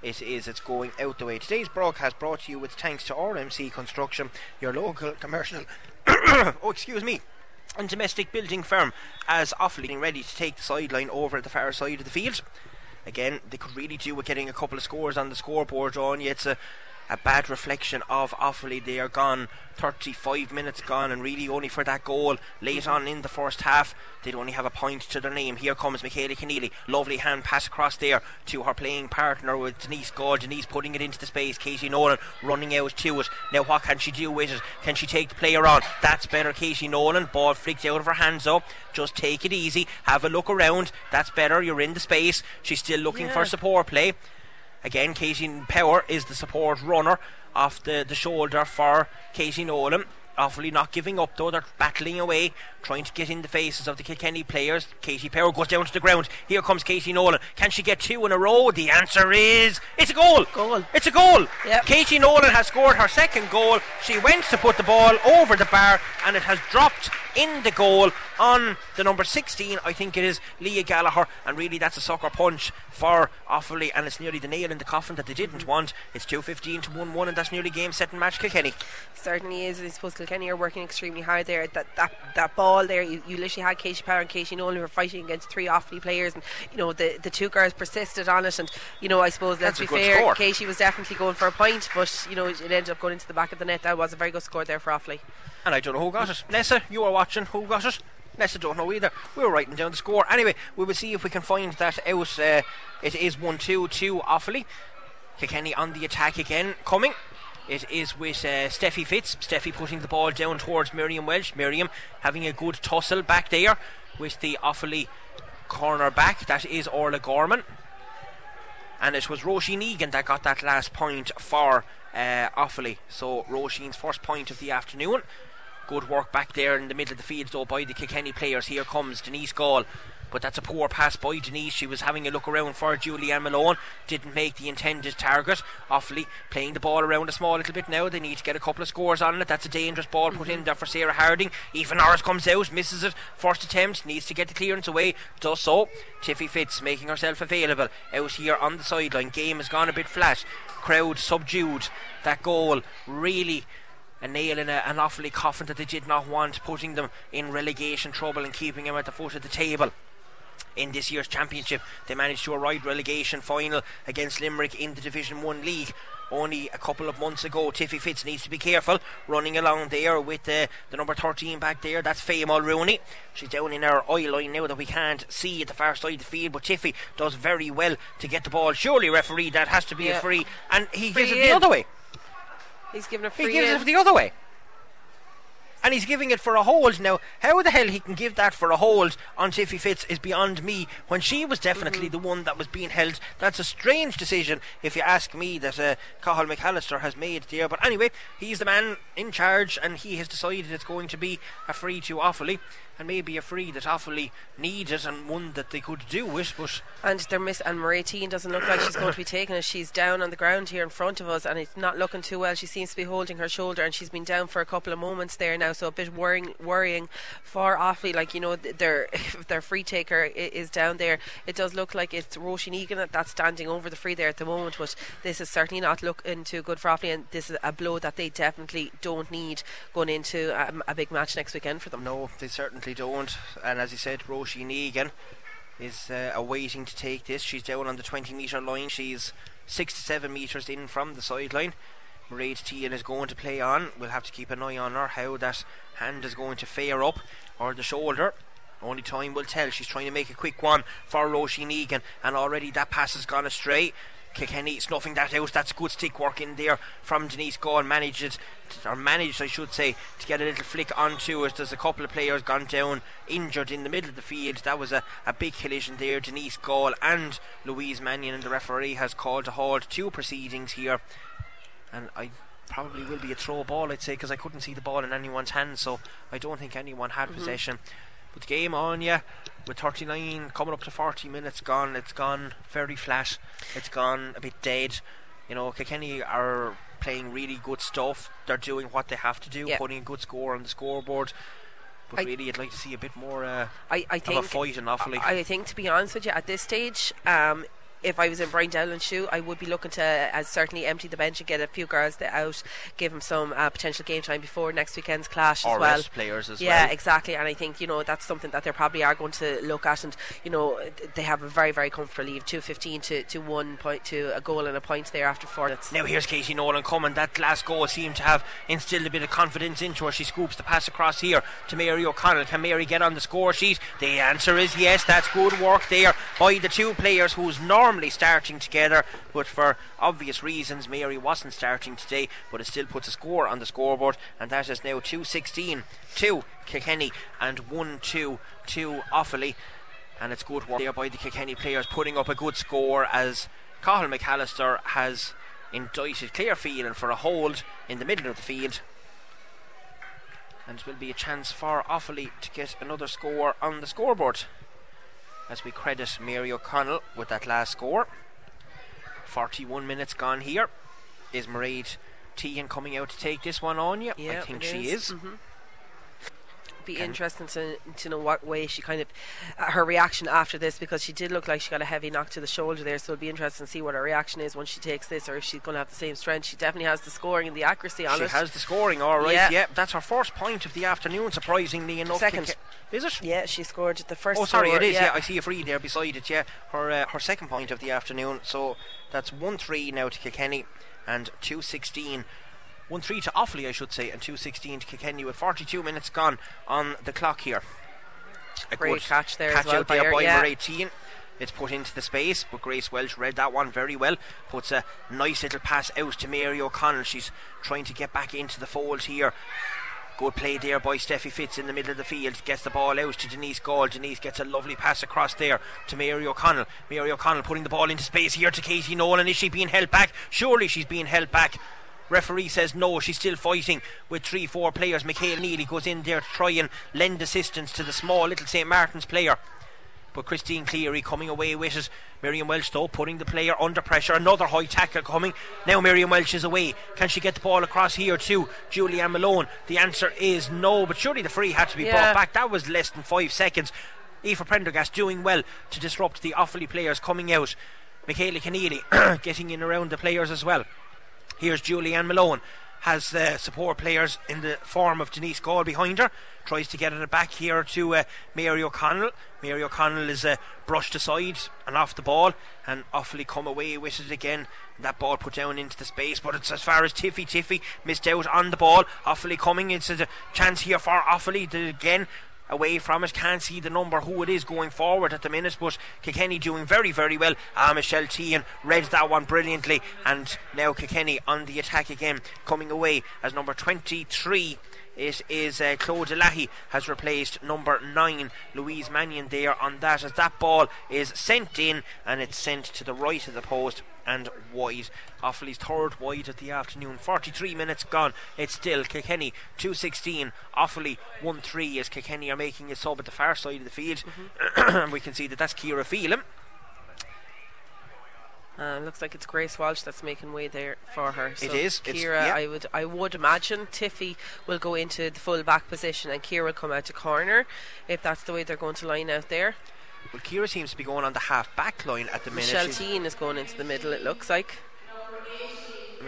It's going out the way. Today's broadcast brought to you with thanks to RMC Construction, your local commercial and domestic building firm, as Offaly ready to take the sideline over at the far side of the field. Again, they could really do with getting a couple of scores on the scoreboard on you. It's a bad reflection of Offaly. They are gone, 35 minutes gone, and really only for that goal late on in the first half. They'd only have a point to their name. Here comes Michaela Kenneally. Lovely hand pass across there to her playing partner with Denise Gall. Denise putting it into the space. Katie Nolan running out to it. Now what can she do with it? Can she take the player on? That's better, Katie Nolan. Ball flicked out of her hands up. Just take it easy, have a look around. That's better, you're in the space. She's still looking for support play. Again, Katie Power is the support runner off the shoulder for Katie Nolan. Offaly not giving up though, they're battling away, trying to get in the faces of the Kilkenny players. Katie Power goes down to the ground. Here comes Katie Nolan. Can she get 2 in a row? The answer is it's a goal. It's a goal. Katie Nolan has scored her second goal. She went to put the ball over the bar, and it has dropped in the goal on the number 16, I think it is, Leah Gallagher, and really that's a sucker punch for Offaly, and it's nearly the nail in the coffin that they didn't want. It's 2.15 to 1-1, and that's nearly game, set and match, Kilkenny. Certainly is. I suppose Kilkenny are working extremely hard there. That ball there, you literally had Katie Power and Katie Nolan were fighting against three Offaly players, and you know the two girls persisted on it, and you know I suppose that's, let's be fair, score. Katie was definitely going for a point, but you know it ended up going into the back of the net. That was a very good score there for Offaly. And I don't know who got it. Nessa, you are watching. Who got it? Nessa don't know either. We're writing down the score. Anyway, we will see if we can find that out. It is 1-2 to Offaly. Kilkenny on the attack again, coming. It is with Steffi Fitz. Steffi putting the ball down towards Miriam Welch. Miriam having a good tussle back there with the Offaly corner back. That is Orla Gorman. And it was Róisín Egan that got that last point for Offaly. So Roisin's first point of the afternoon. Good work back there in the middle of the field though by the Kilkenny players. Here comes Denise Gall, but that's a poor pass by Denise. She was having a look around for Julia Malone, didn't make the intended target. Offaly playing the ball around a small little bit now. They need to get a couple of scores on it. That's a dangerous ball put in there for Sarah Harding. Ethan Norris comes out, misses it, first attempt, needs to get the clearance away, does so. Tiffy Fitz making herself available out here on the sideline. Game has gone a bit flat. Crowd subdued. That goal really a nail in an Offaly coffin that they did not want, putting them in relegation trouble and keeping them at the foot of the table. In this year's championship, they managed to avoid relegation final against Limerick in the Division 1 League only a couple of months ago. Tiffy Fitz needs to be careful, running along there with the number 13 back there, that's Faye Mulrooney. She's down in our eye line now that we can't see at the far side of the field, but Tiffy does very well to get the ball. Surely, referee, that has to be a free, and he free gives it the other way. He's giving a free. He gives it the other way. And he's giving it for a hold now. How the hell he can give that for a hold on Tiffy Fitz is beyond me, when she was definitely the one that was being held. That's a strange decision, if you ask me, that Colin McAllister has made there. But anyway, he's the man in charge, and he has decided it's going to be a free to Offaly, and maybe a free that Offaly needed and one that they could do with. But and they're and Mairéad Teehan doesn't look like she's going to be taking it. She's down on the ground here in front of us, and it's not looking too well. She seems to be holding her shoulder, and she's been down for a couple of moments there now, so a bit worrying for Offaly. Like, you know, their free taker is down there. It does look like it's Róisín Egan that's standing over the free there at the moment, but this is certainly not looking too good for Offaly, and this is a blow that they definitely don't need going into a big match next weekend for them. No, they certainly don't, and as he said, Róisín Egan is awaiting to take this. She's down on the 20 metre line. She's 6 to 7 metres in from the sideline. Mairéad Teehan is going to play on. We'll have to keep an eye on her, how that hand is going to fare up, or the shoulder. Only time will tell. She's trying to make a quick one for Róisín Egan, and already that pass has gone astray. Kilkenny snuffing that out. That's good stick work in there from Denise Gall. Managed, to get a little flick onto it. There's a couple of players gone down injured in the middle of the field. That was a big collision there. Denise Gall and Louise Mannion, and the referee has called a halt to proceedings here. And I probably will be a throw ball, I'd say, because I couldn't see the ball in anyone's hand, so I don't think anyone had possession. But the game on you with 39 coming up to 40 minutes gone. It's gone very flat. It's gone a bit dead. You know, Kilkenny are playing really good stuff. They're doing what they have to do, putting a good score on the scoreboard. But really, I'd like to see a bit more of a fight in Offaly. I think, to be honest with you, at this stage, if I was in Brian Dowland's shoe, I would be looking to certainly empty the bench and get a few girls out, give them some potential game time before next weekend's clash as well. Players as well. Yeah, exactly. And I think, you know, that's something that they probably are going to look at. And, you know, they have a very, very comfortable lead, 2.15 to 1 point, to a goal and a point there after 4 minutes. Now here's Katie Nolan coming. That last goal seemed to have instilled a bit of confidence into her. She scoops the pass across here to Mary O'Connell. Can Mary get on the score sheet? The answer is yes. That's good work there by the two players who's normally starting together, but for obvious reasons Mary wasn't starting today, but it still puts a score on the scoreboard, and that is now 2.16 to Kilkenny and 1-2 to Offaly. And it's good work there by the Kilkenny players, putting up a good score as Cathal McAllister has indicted Claire Phelan for a hold in the middle of the field, and it will be a chance for Offaly to get another score on the scoreboard as we credit Mary O'Connell with that last score. 41 minutes gone here. Is Mairéad Teehan coming out to take this one on you? I think she is. be interesting to know what way she kind of her reaction after this, because she did look like she got a heavy knock to the shoulder there, so it'll be interesting to see what her reaction is once she takes this, or if she's going to have the same strength. She definitely has the scoring and the accuracy on it. She has the scoring, alright. Yeah. Yeah, that's her first point of the afternoon, surprisingly enough. Second. Is it? Yeah, she scored at the first. Oh, sorry, score, it is. Yeah, I see a free there beside it. Yeah, her second point of the afternoon. So that's 1-3 now to Kilkenny and 2-16. 1-3 to Offaly, I should say, and 2-16 to Kilkenny with 42 minutes gone on the clock here. A great catch there as well. Catch out there by Mairéad Teehan. It's put into the space, but Grace Welch read that one very well. Puts a nice little pass out to Mary O'Connell. She's trying to get back into the fold here. Good play there by Steffi Fitz in the middle of the field. Gets the ball out to Denise Gall. Denise gets a lovely pass across there to Mary O'Connell. Mary O'Connell putting the ball into space here to Katie Nolan. Is she being held back? Surely she's being held back. Referee says no, she's still fighting with 3-4 players. Michaela Neely goes in there to try and lend assistance to the small little St. Martin's player, but Christine Cleary coming away with it. Miriam Welch though putting the player under pressure. Another high tackle coming. Now Miriam Welch is away. Can she get the ball across here to Julia Malone? The answer is no, but surely the free had to be brought back. That was less than 5 seconds. Aoife Prendergast doing well to disrupt the Offaly players coming out. Michaela Kenneally getting in around the players as well. Here's Julianne Malone. Has support players in the form of Denise Gall behind her. Tries to get it back here to Mary O'Connell. Mary O'Connell is brushed aside and off the ball, and Offaly come away with it again. That ball put down into the space, but it's as far as Tiffy. Tiffy missed out on the ball. Offaly coming. It's a chance here for Offaly again. Away from it, can't see the number who it is going forward at the minute, but Kilkenny doing very, very well. Michelle Teehan read that one brilliantly, and now Kilkenny on the attack again, coming away as number 23. It is Claude Delahy has replaced number 9 Louise Mannion there on that, as that ball is sent in, and it's sent to the right of the post and wide. Offaly's third wide of the afternoon. 43 minutes gone. It's still Kilkenny 2-16, Offaly 1-3, as Kilkenny are making a sub at the far side of the field. We can see that that's Ciara Phelan. Looks like it's Grace Walsh that's making way there for her. So it is. Ciara, I would imagine Tiffy will go into the full back position and Ciara will come out to corner, if that's the way they're going to line out there. Well, Ciara seems to be going on the half back line at the minute. Michelle Teehan is going into the middle, it looks like.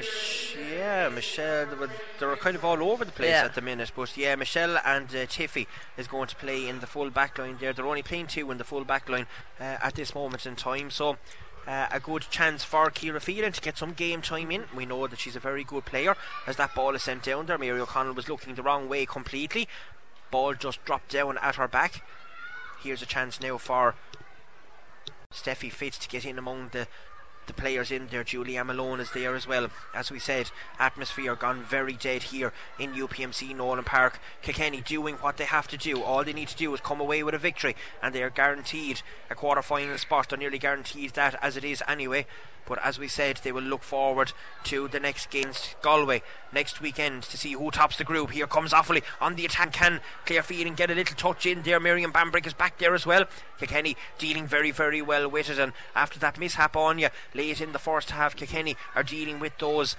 Michelle, they're kind of all over the place at the minute, but yeah, Michelle and Tiffy is going to play in the full back line there. They're only playing 2 in the full back line at this moment in time, so a good chance for Ciara Phelan to get some game time in. We know that she's a very good player. As that ball is sent down there, Mary O'Connell was looking the wrong way completely. Ball just dropped down at her back. Here's a chance now for Steffi Fitz to get in among the players in there. Julia Malone is there as well. As we said, atmosphere gone very dead here in UPMC Nowlan Park. Kilkenny doing what they have to do. All they need to do is come away with a victory and they are guaranteed a quarter final spot. They're nearly guaranteed that as it is anyway, but as we said, they will look forward to the next game against Galway next weekend to see who tops the group. Here comes Offaly on the attack. Can Claire Phelan get a little touch in there? Miriam Bambrick is back there as well. Kilkenny dealing very, very well with it, and after that mishap on you late in the first half, Kilkenny are dealing with those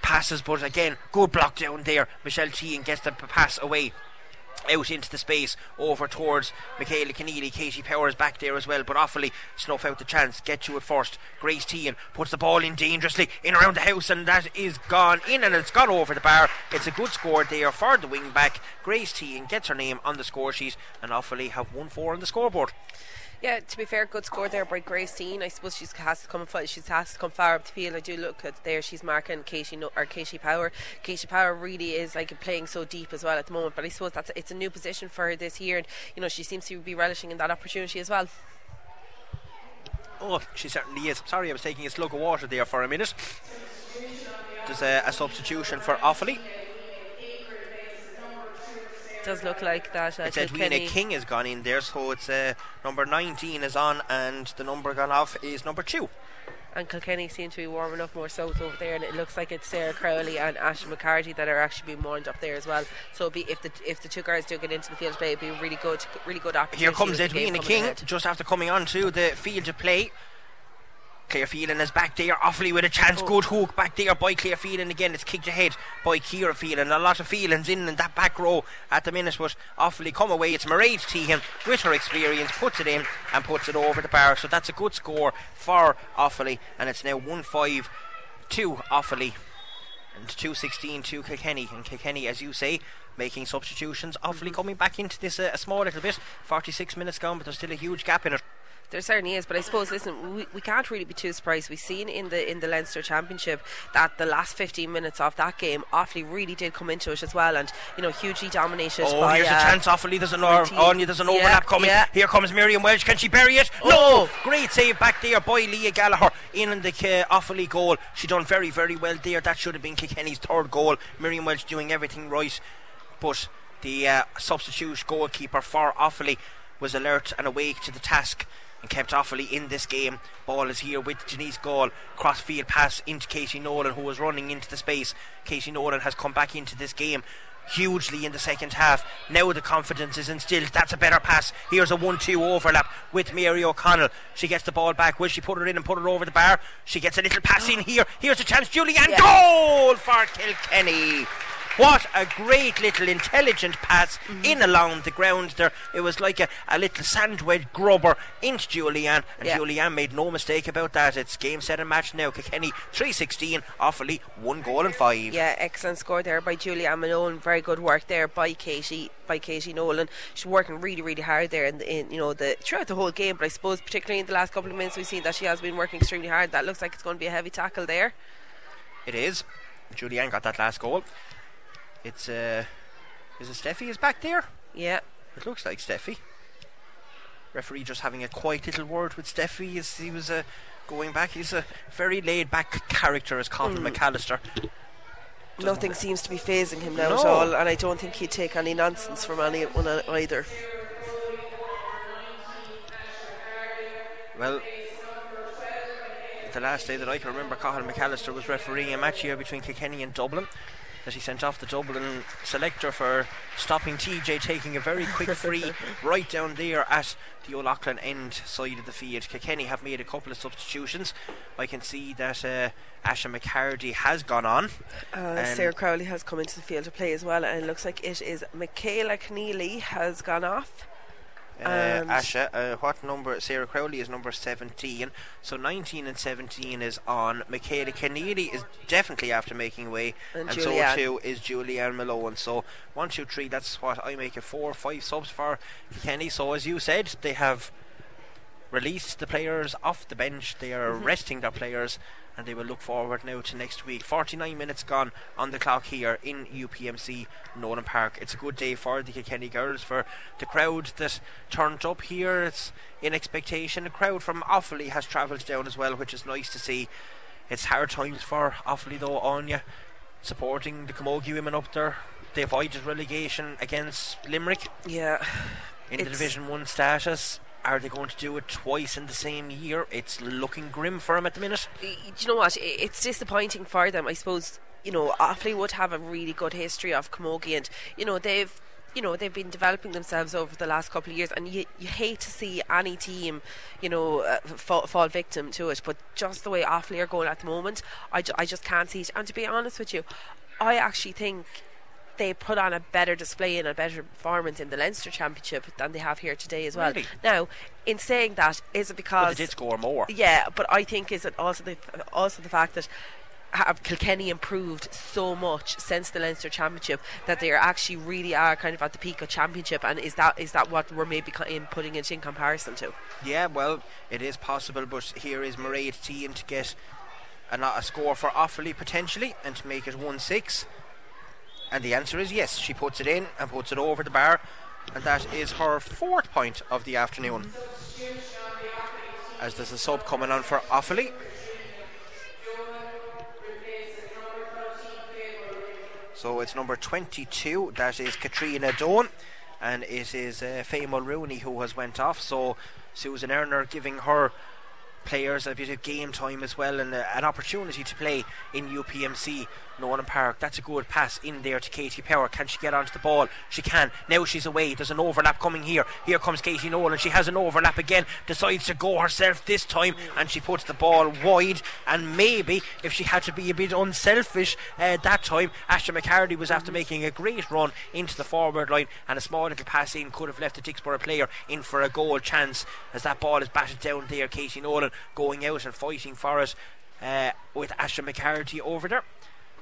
passes, but again, good block down there. Michelle Teehan gets the pass away out into the space over towards Michaela Kenneally. Katie Power is back there as well, but Offaly snuff out the chance, get to it first. Grace Teehan puts the ball in dangerously in around the house, and that is gone in, and it's gone over the bar. It's a good score there for the wing back. Grace Teehan gets her name on the score sheet, and Offaly have 1-4 on the scoreboard. Yeah, to be fair, good score there by Grace Teehan. I suppose she has to come far up the field. I do look at there, she's marking Katie Power. Katie Power really is like playing so deep as well at the moment, but I suppose it's a new position for her this year, and you know, she seems to be relishing in that opportunity as well. Oh, she certainly is. Sorry, I was taking a slug of water there for a minute. There's a substitution for Offaly. Does look like that. It's Edwina King has gone in there, so it's number 19 is on, and the number gone off is number 2. And Kilkenny seem to be warming up more south over there, and it looks like it's Sarah Crowley and Asha McCarty that are actually being warmed up there as well. So it'd be, if the two guys do get into the field today, it'd be a really good opportunity. Here comes Edwina King ahead, just after coming onto the field to play. Claire Phelan is back there, awfully with a chance. Good hook back there by Claire Phelan again. It's kicked ahead by Ciara Phelan. A lot of Phelans in that back row at the minute, but awfully come away. It's Mairéad Teehan with her experience, puts it in and puts it over the bar. So that's a good score for Offaly, and it's now 1-5 to Offaly and 2-16 to Kilkenny. And Kilkenny, as you say, making substitutions. Offaly coming back into this a small little bit. 46 minutes gone, but there's still a huge gap in it. There certainly is, but I suppose, listen, we can't really be too surprised. We've seen in the Leinster Championship that the last 15 minutes of that game, Offaly really did come into it as well, and you know, hugely dominated. Oh, by here's a chance, Offaly. There's an overlap coming. Yeah. Here comes Miriam Welch. Can she bury it? Oh. No! Great save back there by Leah Gallagher in the Offaly goal. She done very, very well there. That should have been Kilkenny's third goal. Miriam Welch doing everything right, but the substitute goalkeeper for Offaly was alert and awake to the task and kept Offaly in this game. Ball is here with Denise Gall. Crossfield pass into Katie Nolan, who was running into the space. Katie Nolan has come back into this game hugely in the second half. Now the confidence is instilled. That's a better pass. Here's a 1-2 overlap with Mary O'Connell. She gets the ball back. Will she put her in and put her over the bar? She gets a little pass in here. Here's a chance. Julianne. Yeah. Goal for Kilkenny. What a great little intelligent pass in along the ground there. It was like a little sandwich grubber into Julianne, and Julianne made no mistake about that. It's game, set and match now. Kilkenny 3-16, Offaly 1-5. Yeah, excellent score there by Julia Malone. Very good work there by Katie Nolan. She's working really, really hard there throughout the whole game, but I suppose particularly in the last couple of minutes we've seen that she has been working extremely hard. That looks like it's going to be a heavy tackle there. It is. Julianne got that last goal. It's is it Steffi is back there? Yeah, it looks like Steffi. Referee just having a quiet little word with Steffi as he was going back. He's a very laid back character, as Colin McAllister. Nothing seems to be phasing him now at all, and I don't think he'd take any nonsense from anyone either. Well, the last day that I can remember Colin McAllister was refereeing a match here between Kilkenny and Dublin, that he sent off the Dublin selector for stopping TJ taking a very quick free right down there at the O'Loughlin end side of the field. Kilkenny have made a couple of substitutions. I can see that Asha McCarty has gone on. Sarah Crowley has come into the field to play as well, and it looks like it is Michaela Kenneally has gone off. Asha, what number? Sarah Crowley is number 17, so 19 and 17 is on. Michaela Kenneally is definitely after making way, and so too is Julianne Malone. So 1, 2, 3, that's what I make it 4 or 5 subs for Kenny. So as you said, they have released the players off the bench. They are resting their players, and they will look forward now to next week. 49 minutes gone on the clock here in UPMC Nowlan Park. It's a good day for the Kilkenny girls, for the crowd that turned up here. It's in expectation. A crowd from Offaly has travelled down as well, which is nice to see. It's hard times for Offaly though, Anya, supporting the Camogie women up there. They avoided relegation against Limerick. Yeah. In the Division 1 status. Are they going to do it twice in the same year? It's looking grim for them at the minute. Do you know what? It's disappointing for them, I suppose. You know, Offaly would have a really good history of Camogie, and you know they've been developing themselves over the last couple of years, and you hate to see any team, you know, fall victim to it. But just the way Offaly are going at the moment, I just can't see it. And to be honest with you, I actually think they put on a better display and a better performance in the Leinster Championship than they have here today as well. Really? Now, in saying that, is it because... But they did score more. Yeah, but I think is it also the fact that have Kilkenny improved so much since the Leinster Championship that they are actually kind of at the peak of Championship, and is that what we're maybe putting it in comparison to? Yeah, well, it is possible, but here is Mairéad Teehan to get a score for Offaly potentially and to make it 1-6. And the answer is yes. She puts it in and puts it over the bar, and that is her 4th point of the afternoon. As there's a sub coming on for Offaly. So it's number 22. That is Katrina Doan, and it is Faye Mulrooney who has went off. So Susan Erner giving her players a bit of game time as well, and an opportunity to play in UPMC Nowlan Park. That's a good pass in there to Katie Power. Can she get onto the ball? She can. Now she's away. There's an overlap coming here. Here comes Katie Nolan. She has an overlap again. Decides to go herself this time, and she puts the ball wide. And maybe if she had to be a bit unselfish that time, Asha McCarty was after making a great run into the forward line, and a small little pass in could have left the Dixborough player in for a goal chance, as that ball is batted down there. Katie Nolan going out and fighting for it with Asha McCarty over there,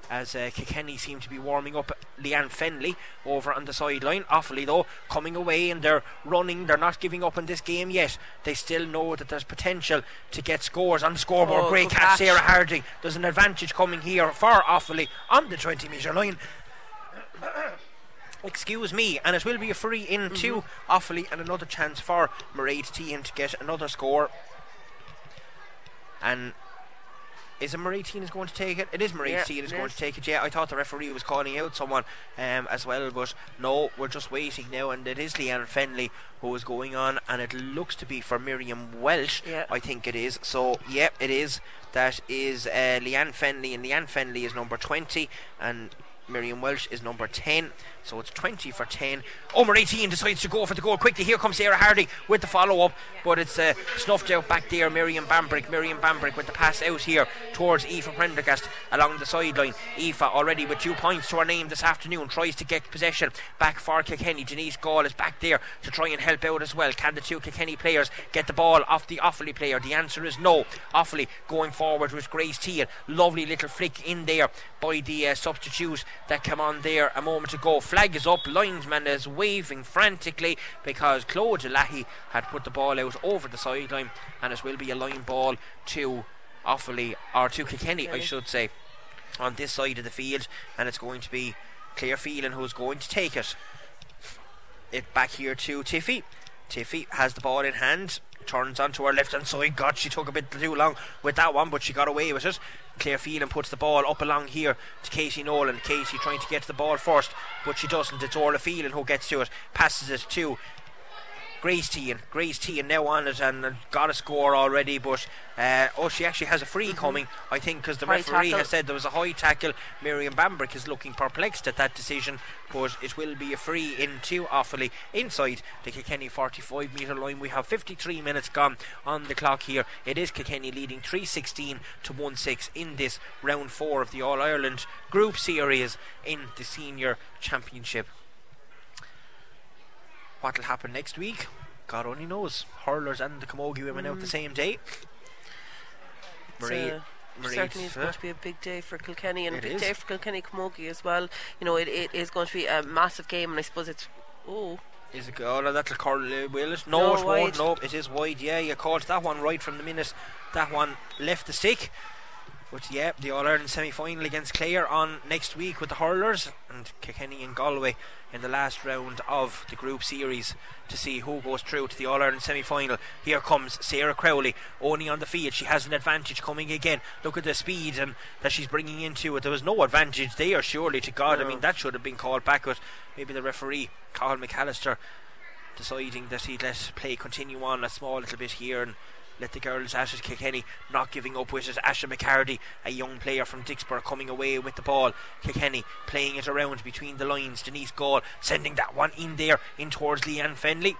as Kilkenny seem to be warming up Leanne Fenley over on the sideline. Offaly though coming away, and they're running, they're not giving up on this game yet. They still know that there's potential to get scores on the scoreboard. Great catch, Sarah Harding. There's an advantage coming here for Offaly on the 20 metre line. Excuse me, and it will be a free in to Offaly, and another chance for Mairéad Teehan to get another score. And is it Mairéad Teehan is going to take it? It is Mairéad Teehan is going to take it, yeah. I thought the referee was calling out someone as well, but no, we're just waiting now, and it is Leanne Fenley who is going on, and it looks to be for Miriam Welch, I think it is. So, yeah, it is. That is Leanne Fenley, and Leanne Fenley is number 20, and Miriam Welch is number 10, so it's 20 for 10. Mairéad Teehan decides to go for the goal quickly. Here comes Sarah Harding with the follow up, but it's snuffed out back there. Miriam Bambrick. Miriam Bambrick with the pass out here towards Aoife Prendergast along the sideline. Aoife already with 2 points to her name this afternoon, tries to get possession back for Kilkenny. Denise Gall is back there to try and help out as well. Can the two Kilkenny players get the ball off the Offaly player? The answer is no. Offaly going forward with Grace Teehan. Lovely little flick in there by the substitute that came on there a moment ago. Flag is up, linesman is waving frantically because Claude Lahey had put the ball out over the sideline, and it will be a line ball to Offaly, or to Kilkenny I should say, on this side of the field, and it's going to be Claire Phelan who's going to take it. It back here to Tiffy. Tiffy has the ball in hand, turns onto her left hand side. God, she took a bit too long with that one, but she got away with it. Claire Phelan puts the ball up along here to Katie Nolan. Katie trying to get to the ball first, but she doesn't. It's Orla Phelan who gets to it, passes it to Grace Teehan. Grace Teehan now on it, and got a score already, but she actually has a free coming, I think, because the referee has said there was a high tackle. Miriam Bambrick is looking perplexed at that decision, but it will be a free in to Offaly inside the Kilkenny 45 metre line. We have 53 minutes gone on the clock here. It is Kilkenny leading 3-16 to 1-6 in this round 4 of the All-Ireland Group Series in the Senior Championship. What will happen next week, God only knows. Hurlers and the Camogie women out the same day. Certainly it's going to be a big day for Kilkenny, and a big day for Kilkenny Camogie as well. You know, it is going to be a massive game, and I suppose it's is it all that'll curl, will it? No, it won't. No, it is wide. Yeah, you caught that one right from the minute that one left the stick. But yeah, the All-Ireland semi-final against Clare on next week with the hurlers, and Kilkenny and Galway in the last round of the group series to see who goes through to the All-Ireland semi-final. Here comes Sarah Crowley, only on the field. She has an advantage coming again. Look at the speed and that she's bringing into it. There was no advantage there, surely to God. I mean, that should have been called back, but maybe the referee, Colin McAllister, deciding that he'd let play continue on a small little bit here and let the girls at it. Kilkenny not giving up with it. Asha McCarty, a young player from Dixborough, coming away with the ball. Kilkenny playing it around between the lines. Denise Gall sending that one in there in towards Leanne Fenley.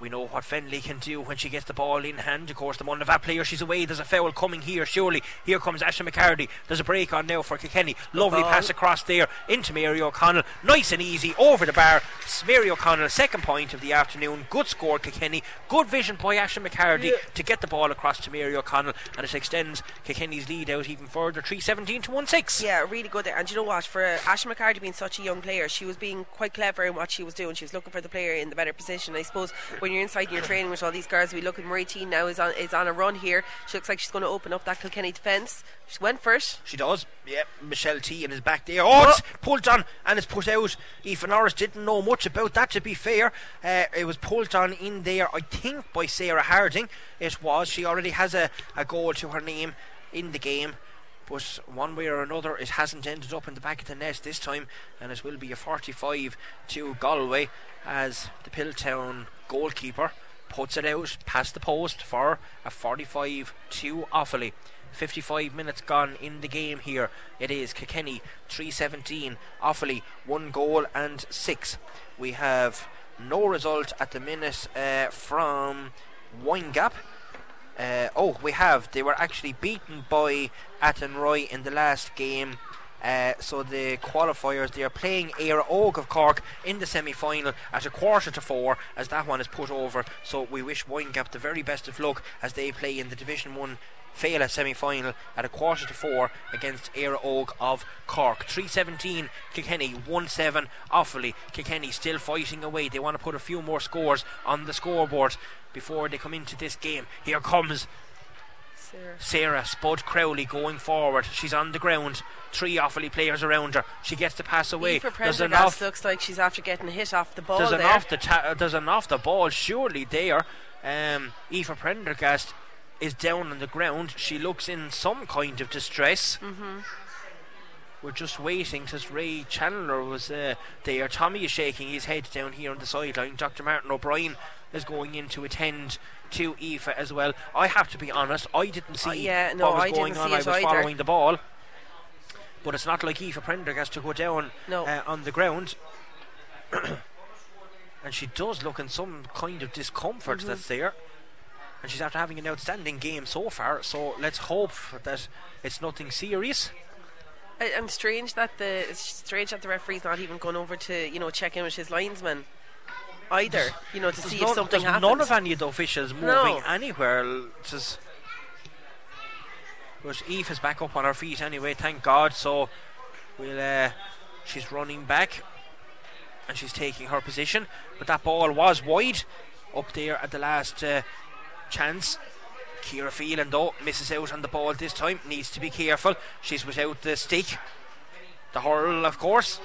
We know what Fenley can do when she gets the ball in hand. Of course, the Mondavat player, she's away. There's a foul coming here, surely. Here comes Asha McCarty. There's a break on now for Kilkenny. Lovely pass across there into Mary O'Connell. Nice and easy over the bar. Mary O'Connell, second point of the afternoon. Good score, Kilkenny. Good vision by Asha McCarty to get the ball across to Mary O'Connell, and it extends Kilkenny's lead out even further. 3-17 to 1-6. Yeah, really good there. And you know what? For Asha McCarty being such a young player, she was being quite clever in what she was doing. She was looking for the player in the better position, I suppose. When you're inside and you're training with all these girls, we look at Mairéad Teehan now is on a run here. She looks like she's going to open up that Kilkenny defence. She went first. She does. Yeah, Michelle Teehan is back there. It's pulled on and it's put out. Ethan Norris didn't know much about that, to be fair. It was pulled on in there, I think, by Sarah Harding. It was. She already has a goal to her name in the game, but one way or another it hasn't ended up in the back of the net this time, and it will be a 45 to Galway as the Pilltown goalkeeper puts it out past the post for a 45 to Offaly. 55 minutes gone in the game here. It is Kilkenny 3-17, Offaly 1-6. We have no result at the minute from Windgap. They were actually beaten by Athenry in the last game. So the qualifiers, they are playing Éire Óg of Cork in the semi-final at 3:45 as that one is put over. So we wish Windgap the very best of luck as they play in the Division 1 Féile semi-final at 3:45 against Éire Óg of Cork. 3-17 Kilkenny, 1-7 Offaly. Kilkenny still fighting away. They want to put a few more scores on the scoreboard before they come into this game. Here comes Sarah Spud Crowley going forward. She's on the ground. Three Offaly players around her. She gets the pass away. Prendergast looks like she's after getting a hit off the ball. There's an off the ball surely there. Aoife Prendergast is down on the ground. She looks in some kind of distress. Mm-hmm. We're just waiting because Ray Chandler was there. Tommy is shaking his head down here on the sideline. Dr. Martin O'Brien is going in to attend to Aoife as well. I have to be honest, I didn't see what was going on. I was following the ball, but it's not like Aoife Prendergast to go down on the ground. And she does look in some kind of discomfort that's there, and she's after having an outstanding game so far, so let's hope that it's nothing serious. And strange that the referee's not even gone over to check in with his linesman either, to see if something happens. None of any of the officials moving anywhere. But Aoife is back up on her feet anyway, thank God. So she's running back and she's taking her position, but that ball was wide up there at the last chance. Ciara Phelan though misses out on the ball this time, needs to be careful. She's without the stick, the hurl of course.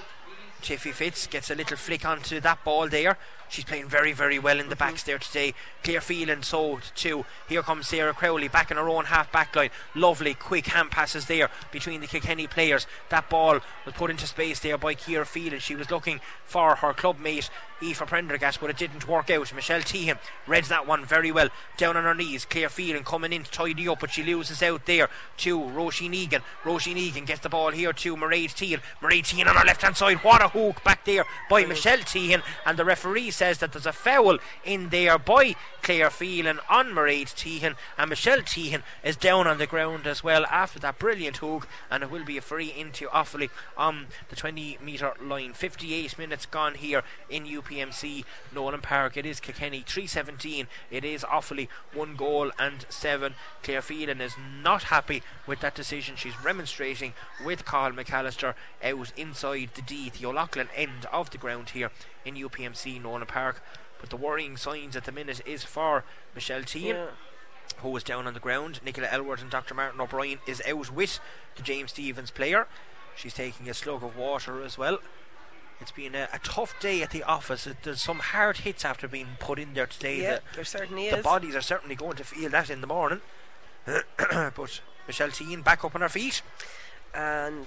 Tiffy Fitz gets a little flick onto that ball there. She's playing very, very well in the backs there today. Claire Phelan sold too. Here comes Sarah Crowley back in her own half back line. Lovely quick hand passes there between the Kilkenny players. That ball was put into space there by Ciara Phelan. She was looking for her club mate Aoife Prendergast, but it didn't work out. Michelle Teehan reads that one very well. Down on her knees, Claire Phelan coming in to tidy up, but she loses out there to Róisín Egan. Róisín Egan gets the ball here to Mairéad Teehan. Mairéad Teehan on her left hand side. What a hook back there by Michelle Teehan, and the referee says that there's a foul in there by Claire Phelan on Mairéad Teehan, and Michelle Teehan is down on the ground as well after that brilliant hook, and it will be a free into Offaly on the 20-metre line. 58 minutes gone here in UPMC Nowlan Park. It is Kilkenny 3-17, it is Offaly 1-7. Claire Phelan is not happy with that decision. She's remonstrating with Colin McAllister out inside the D, the O'Loughlin end of the ground here in UPMC Nowlan Park. But the worrying signs at the minute is for Michelle Teehan, who is down on the ground. Nicola Elworth and Dr. Martin O'Brien is out with the James Stephens player. She's taking a slug of water as well. It's been a tough day at the office. There's some hard hits after being put in there today. Yeah, there certainly is. The bodies are certainly going to feel that in the morning. But Michelle Teehan back up on her feet, and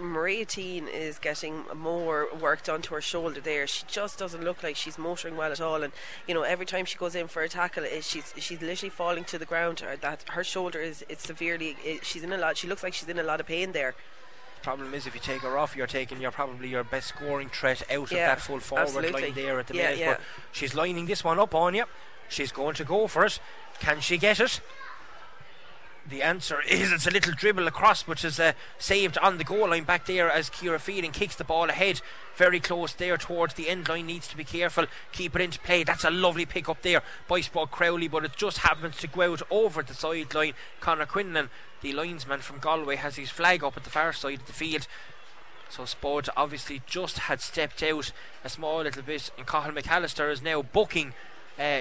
Mairéad Teehan is getting more work done to her shoulder there. She just doesn't look like she's motoring well at all, and every time she goes in for a tackle, she's literally falling to the ground. Her shoulder is severely. She looks like she's in a lot of pain there. Problem is, if you take her off, you're taking probably your best scoring threat out of that full forward line there at the minute. But she's lining this one up on you. She's going to go for it. Can she get it? The answer is it's a little dribble across, which is saved on the goal line back there as Ciara Phelan kicks the ball ahead. Very close there towards the end line. Needs to be careful. Keep it into play. That's a lovely pick up there by Spud Crowley, but it just happens to go out over the sideline. Conor Quinlan, the linesman from Galway, has his flag up at the far side of the field. So Spud obviously just had stepped out a small little bit, and Cathal McAllister is now booking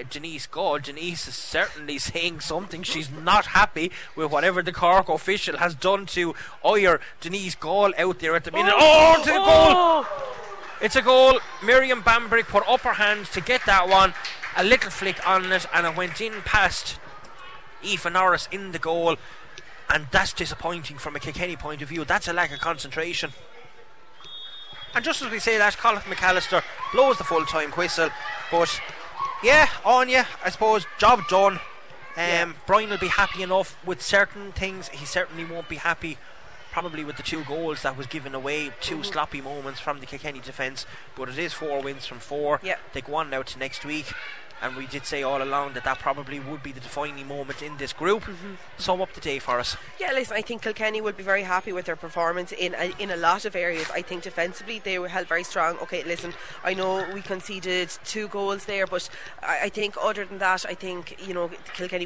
Denise Gall. Denise is certainly saying something. She's not happy with whatever the Cork official has done to Oyer Denise Gall out there at the minute. Goal! It's a goal. Miriam Bambrick put up her hand to get that one. A little flick on it, and it went in past Ethan Norris in the goal, and that's disappointing from a Kilkenny point of view. That's a lack of concentration. And just as we say that, Colin McAllister blows the full time whistle, but Yeah, Anya, I suppose, job done. Brian will be happy enough with certain things. He certainly won't be happy probably with the two goals that was given away, two sloppy moments from the Kilkenny defence, but it is 4 wins from 4. Yep. They go on now to next week, and we did say all along that that probably would be the defining moment in this group. Sum up the day for us. Yeah, listen, I think Kilkenny would be very happy with their performance in a lot of areas. I think defensively they were held very strong. Okay, listen, I know we conceded 2 goals there, but I think other than that, I think, you know, Kilkenny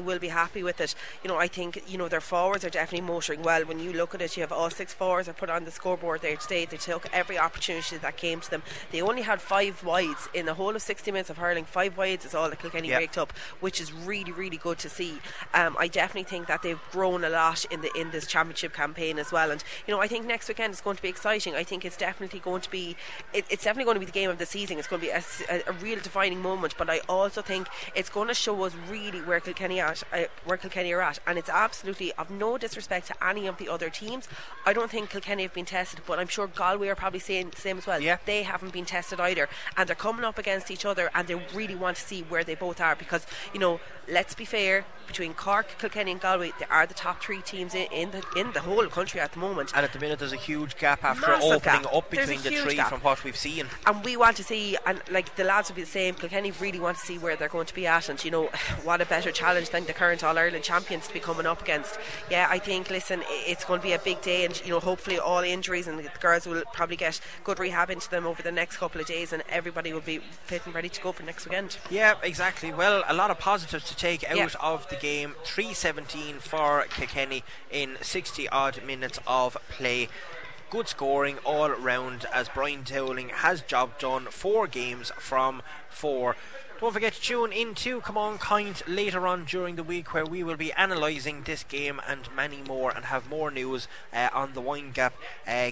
will be happy with it. You know, I think, you know, their forwards are definitely motoring well. When you look at it, you have all 6 forwards are put on the scoreboard there today. They took every opportunity that came to them. They only had 5 wides in the whole of 60 minutes of hurling. 5 wides is all that Kilkenny raked up, which is really, really good to see. I definitely think that they've grown a lot in this championship campaign as well. And you know, I think next weekend is going to be exciting. I think it's definitely going to be the game of the season. It's going to be a real defining moment. But I also think it's going to show us really where Kilkenny are at. And it's absolutely of no disrespect to any of the other teams. I don't think Kilkenny have been tested, but I'm sure Galway are probably saying the same as well. Yeah. They haven't been tested either, and they're coming up against each other, and they're really want to see where they both are, because, you know, let's be fair, between Cork, Kilkenny and Galway, they are the top 3 teams in the whole country at the moment, and at the minute there's a huge gap after opening up between the 3 from what we've seen. And we want to see, and like the lads will be the same, Kilkenny really want to see where they're going to be at, and you know, what a better challenge than the current All-Ireland champions to be coming up against. Yeah, I think, listen, it's going to be a big day, and you know, hopefully all injuries, and the girls will probably get good rehab into them over the next couple of days, and everybody will be fit and ready to go for next weekend. Yeah, exactly. Well, a lot of positives to take out of the game. 3-17 for Kilkenny in 60 odd minutes of play. Good scoring all round, as Brian Dowling has job done. 4 games from 4. Don't forget to tune in to Come On Kind later on during the week, where we will be analysing this game and many more, and have more news on the Windgap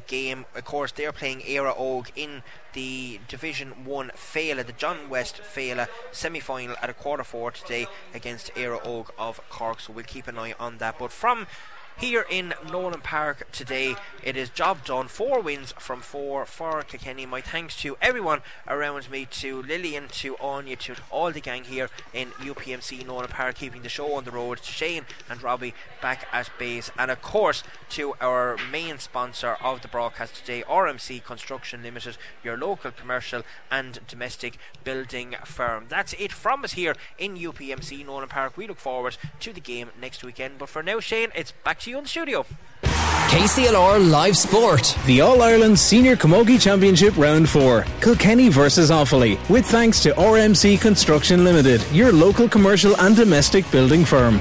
game. Of course, they're playing Éire Óg in the Division 1 Féile, the John West Féile semi-final at 4:15 today against Éire Óg of Cork, so we'll keep an eye on that. But from here in Nowlan Park today, it is job done. 4 wins from 4 for Kilkenny. My thanks to everyone around me, to Lillian, to Anya, to all the gang here in UPMC Nowlan Park, keeping the show on the road, to Shane and Robbie back at base, and of course to our main sponsor of the broadcast today, RMC Construction Limited, your local commercial and domestic building firm. That's it from us here in UPMC Nowlan Park. We look forward to the game next weekend, but for now, Shane, it's back to you in the studio. KCLR Live Sport. The All-Ireland Senior Camogie Championship Round 4. Kilkenny versus Offaly. With thanks to RMC Construction Limited, your local commercial and domestic building firm.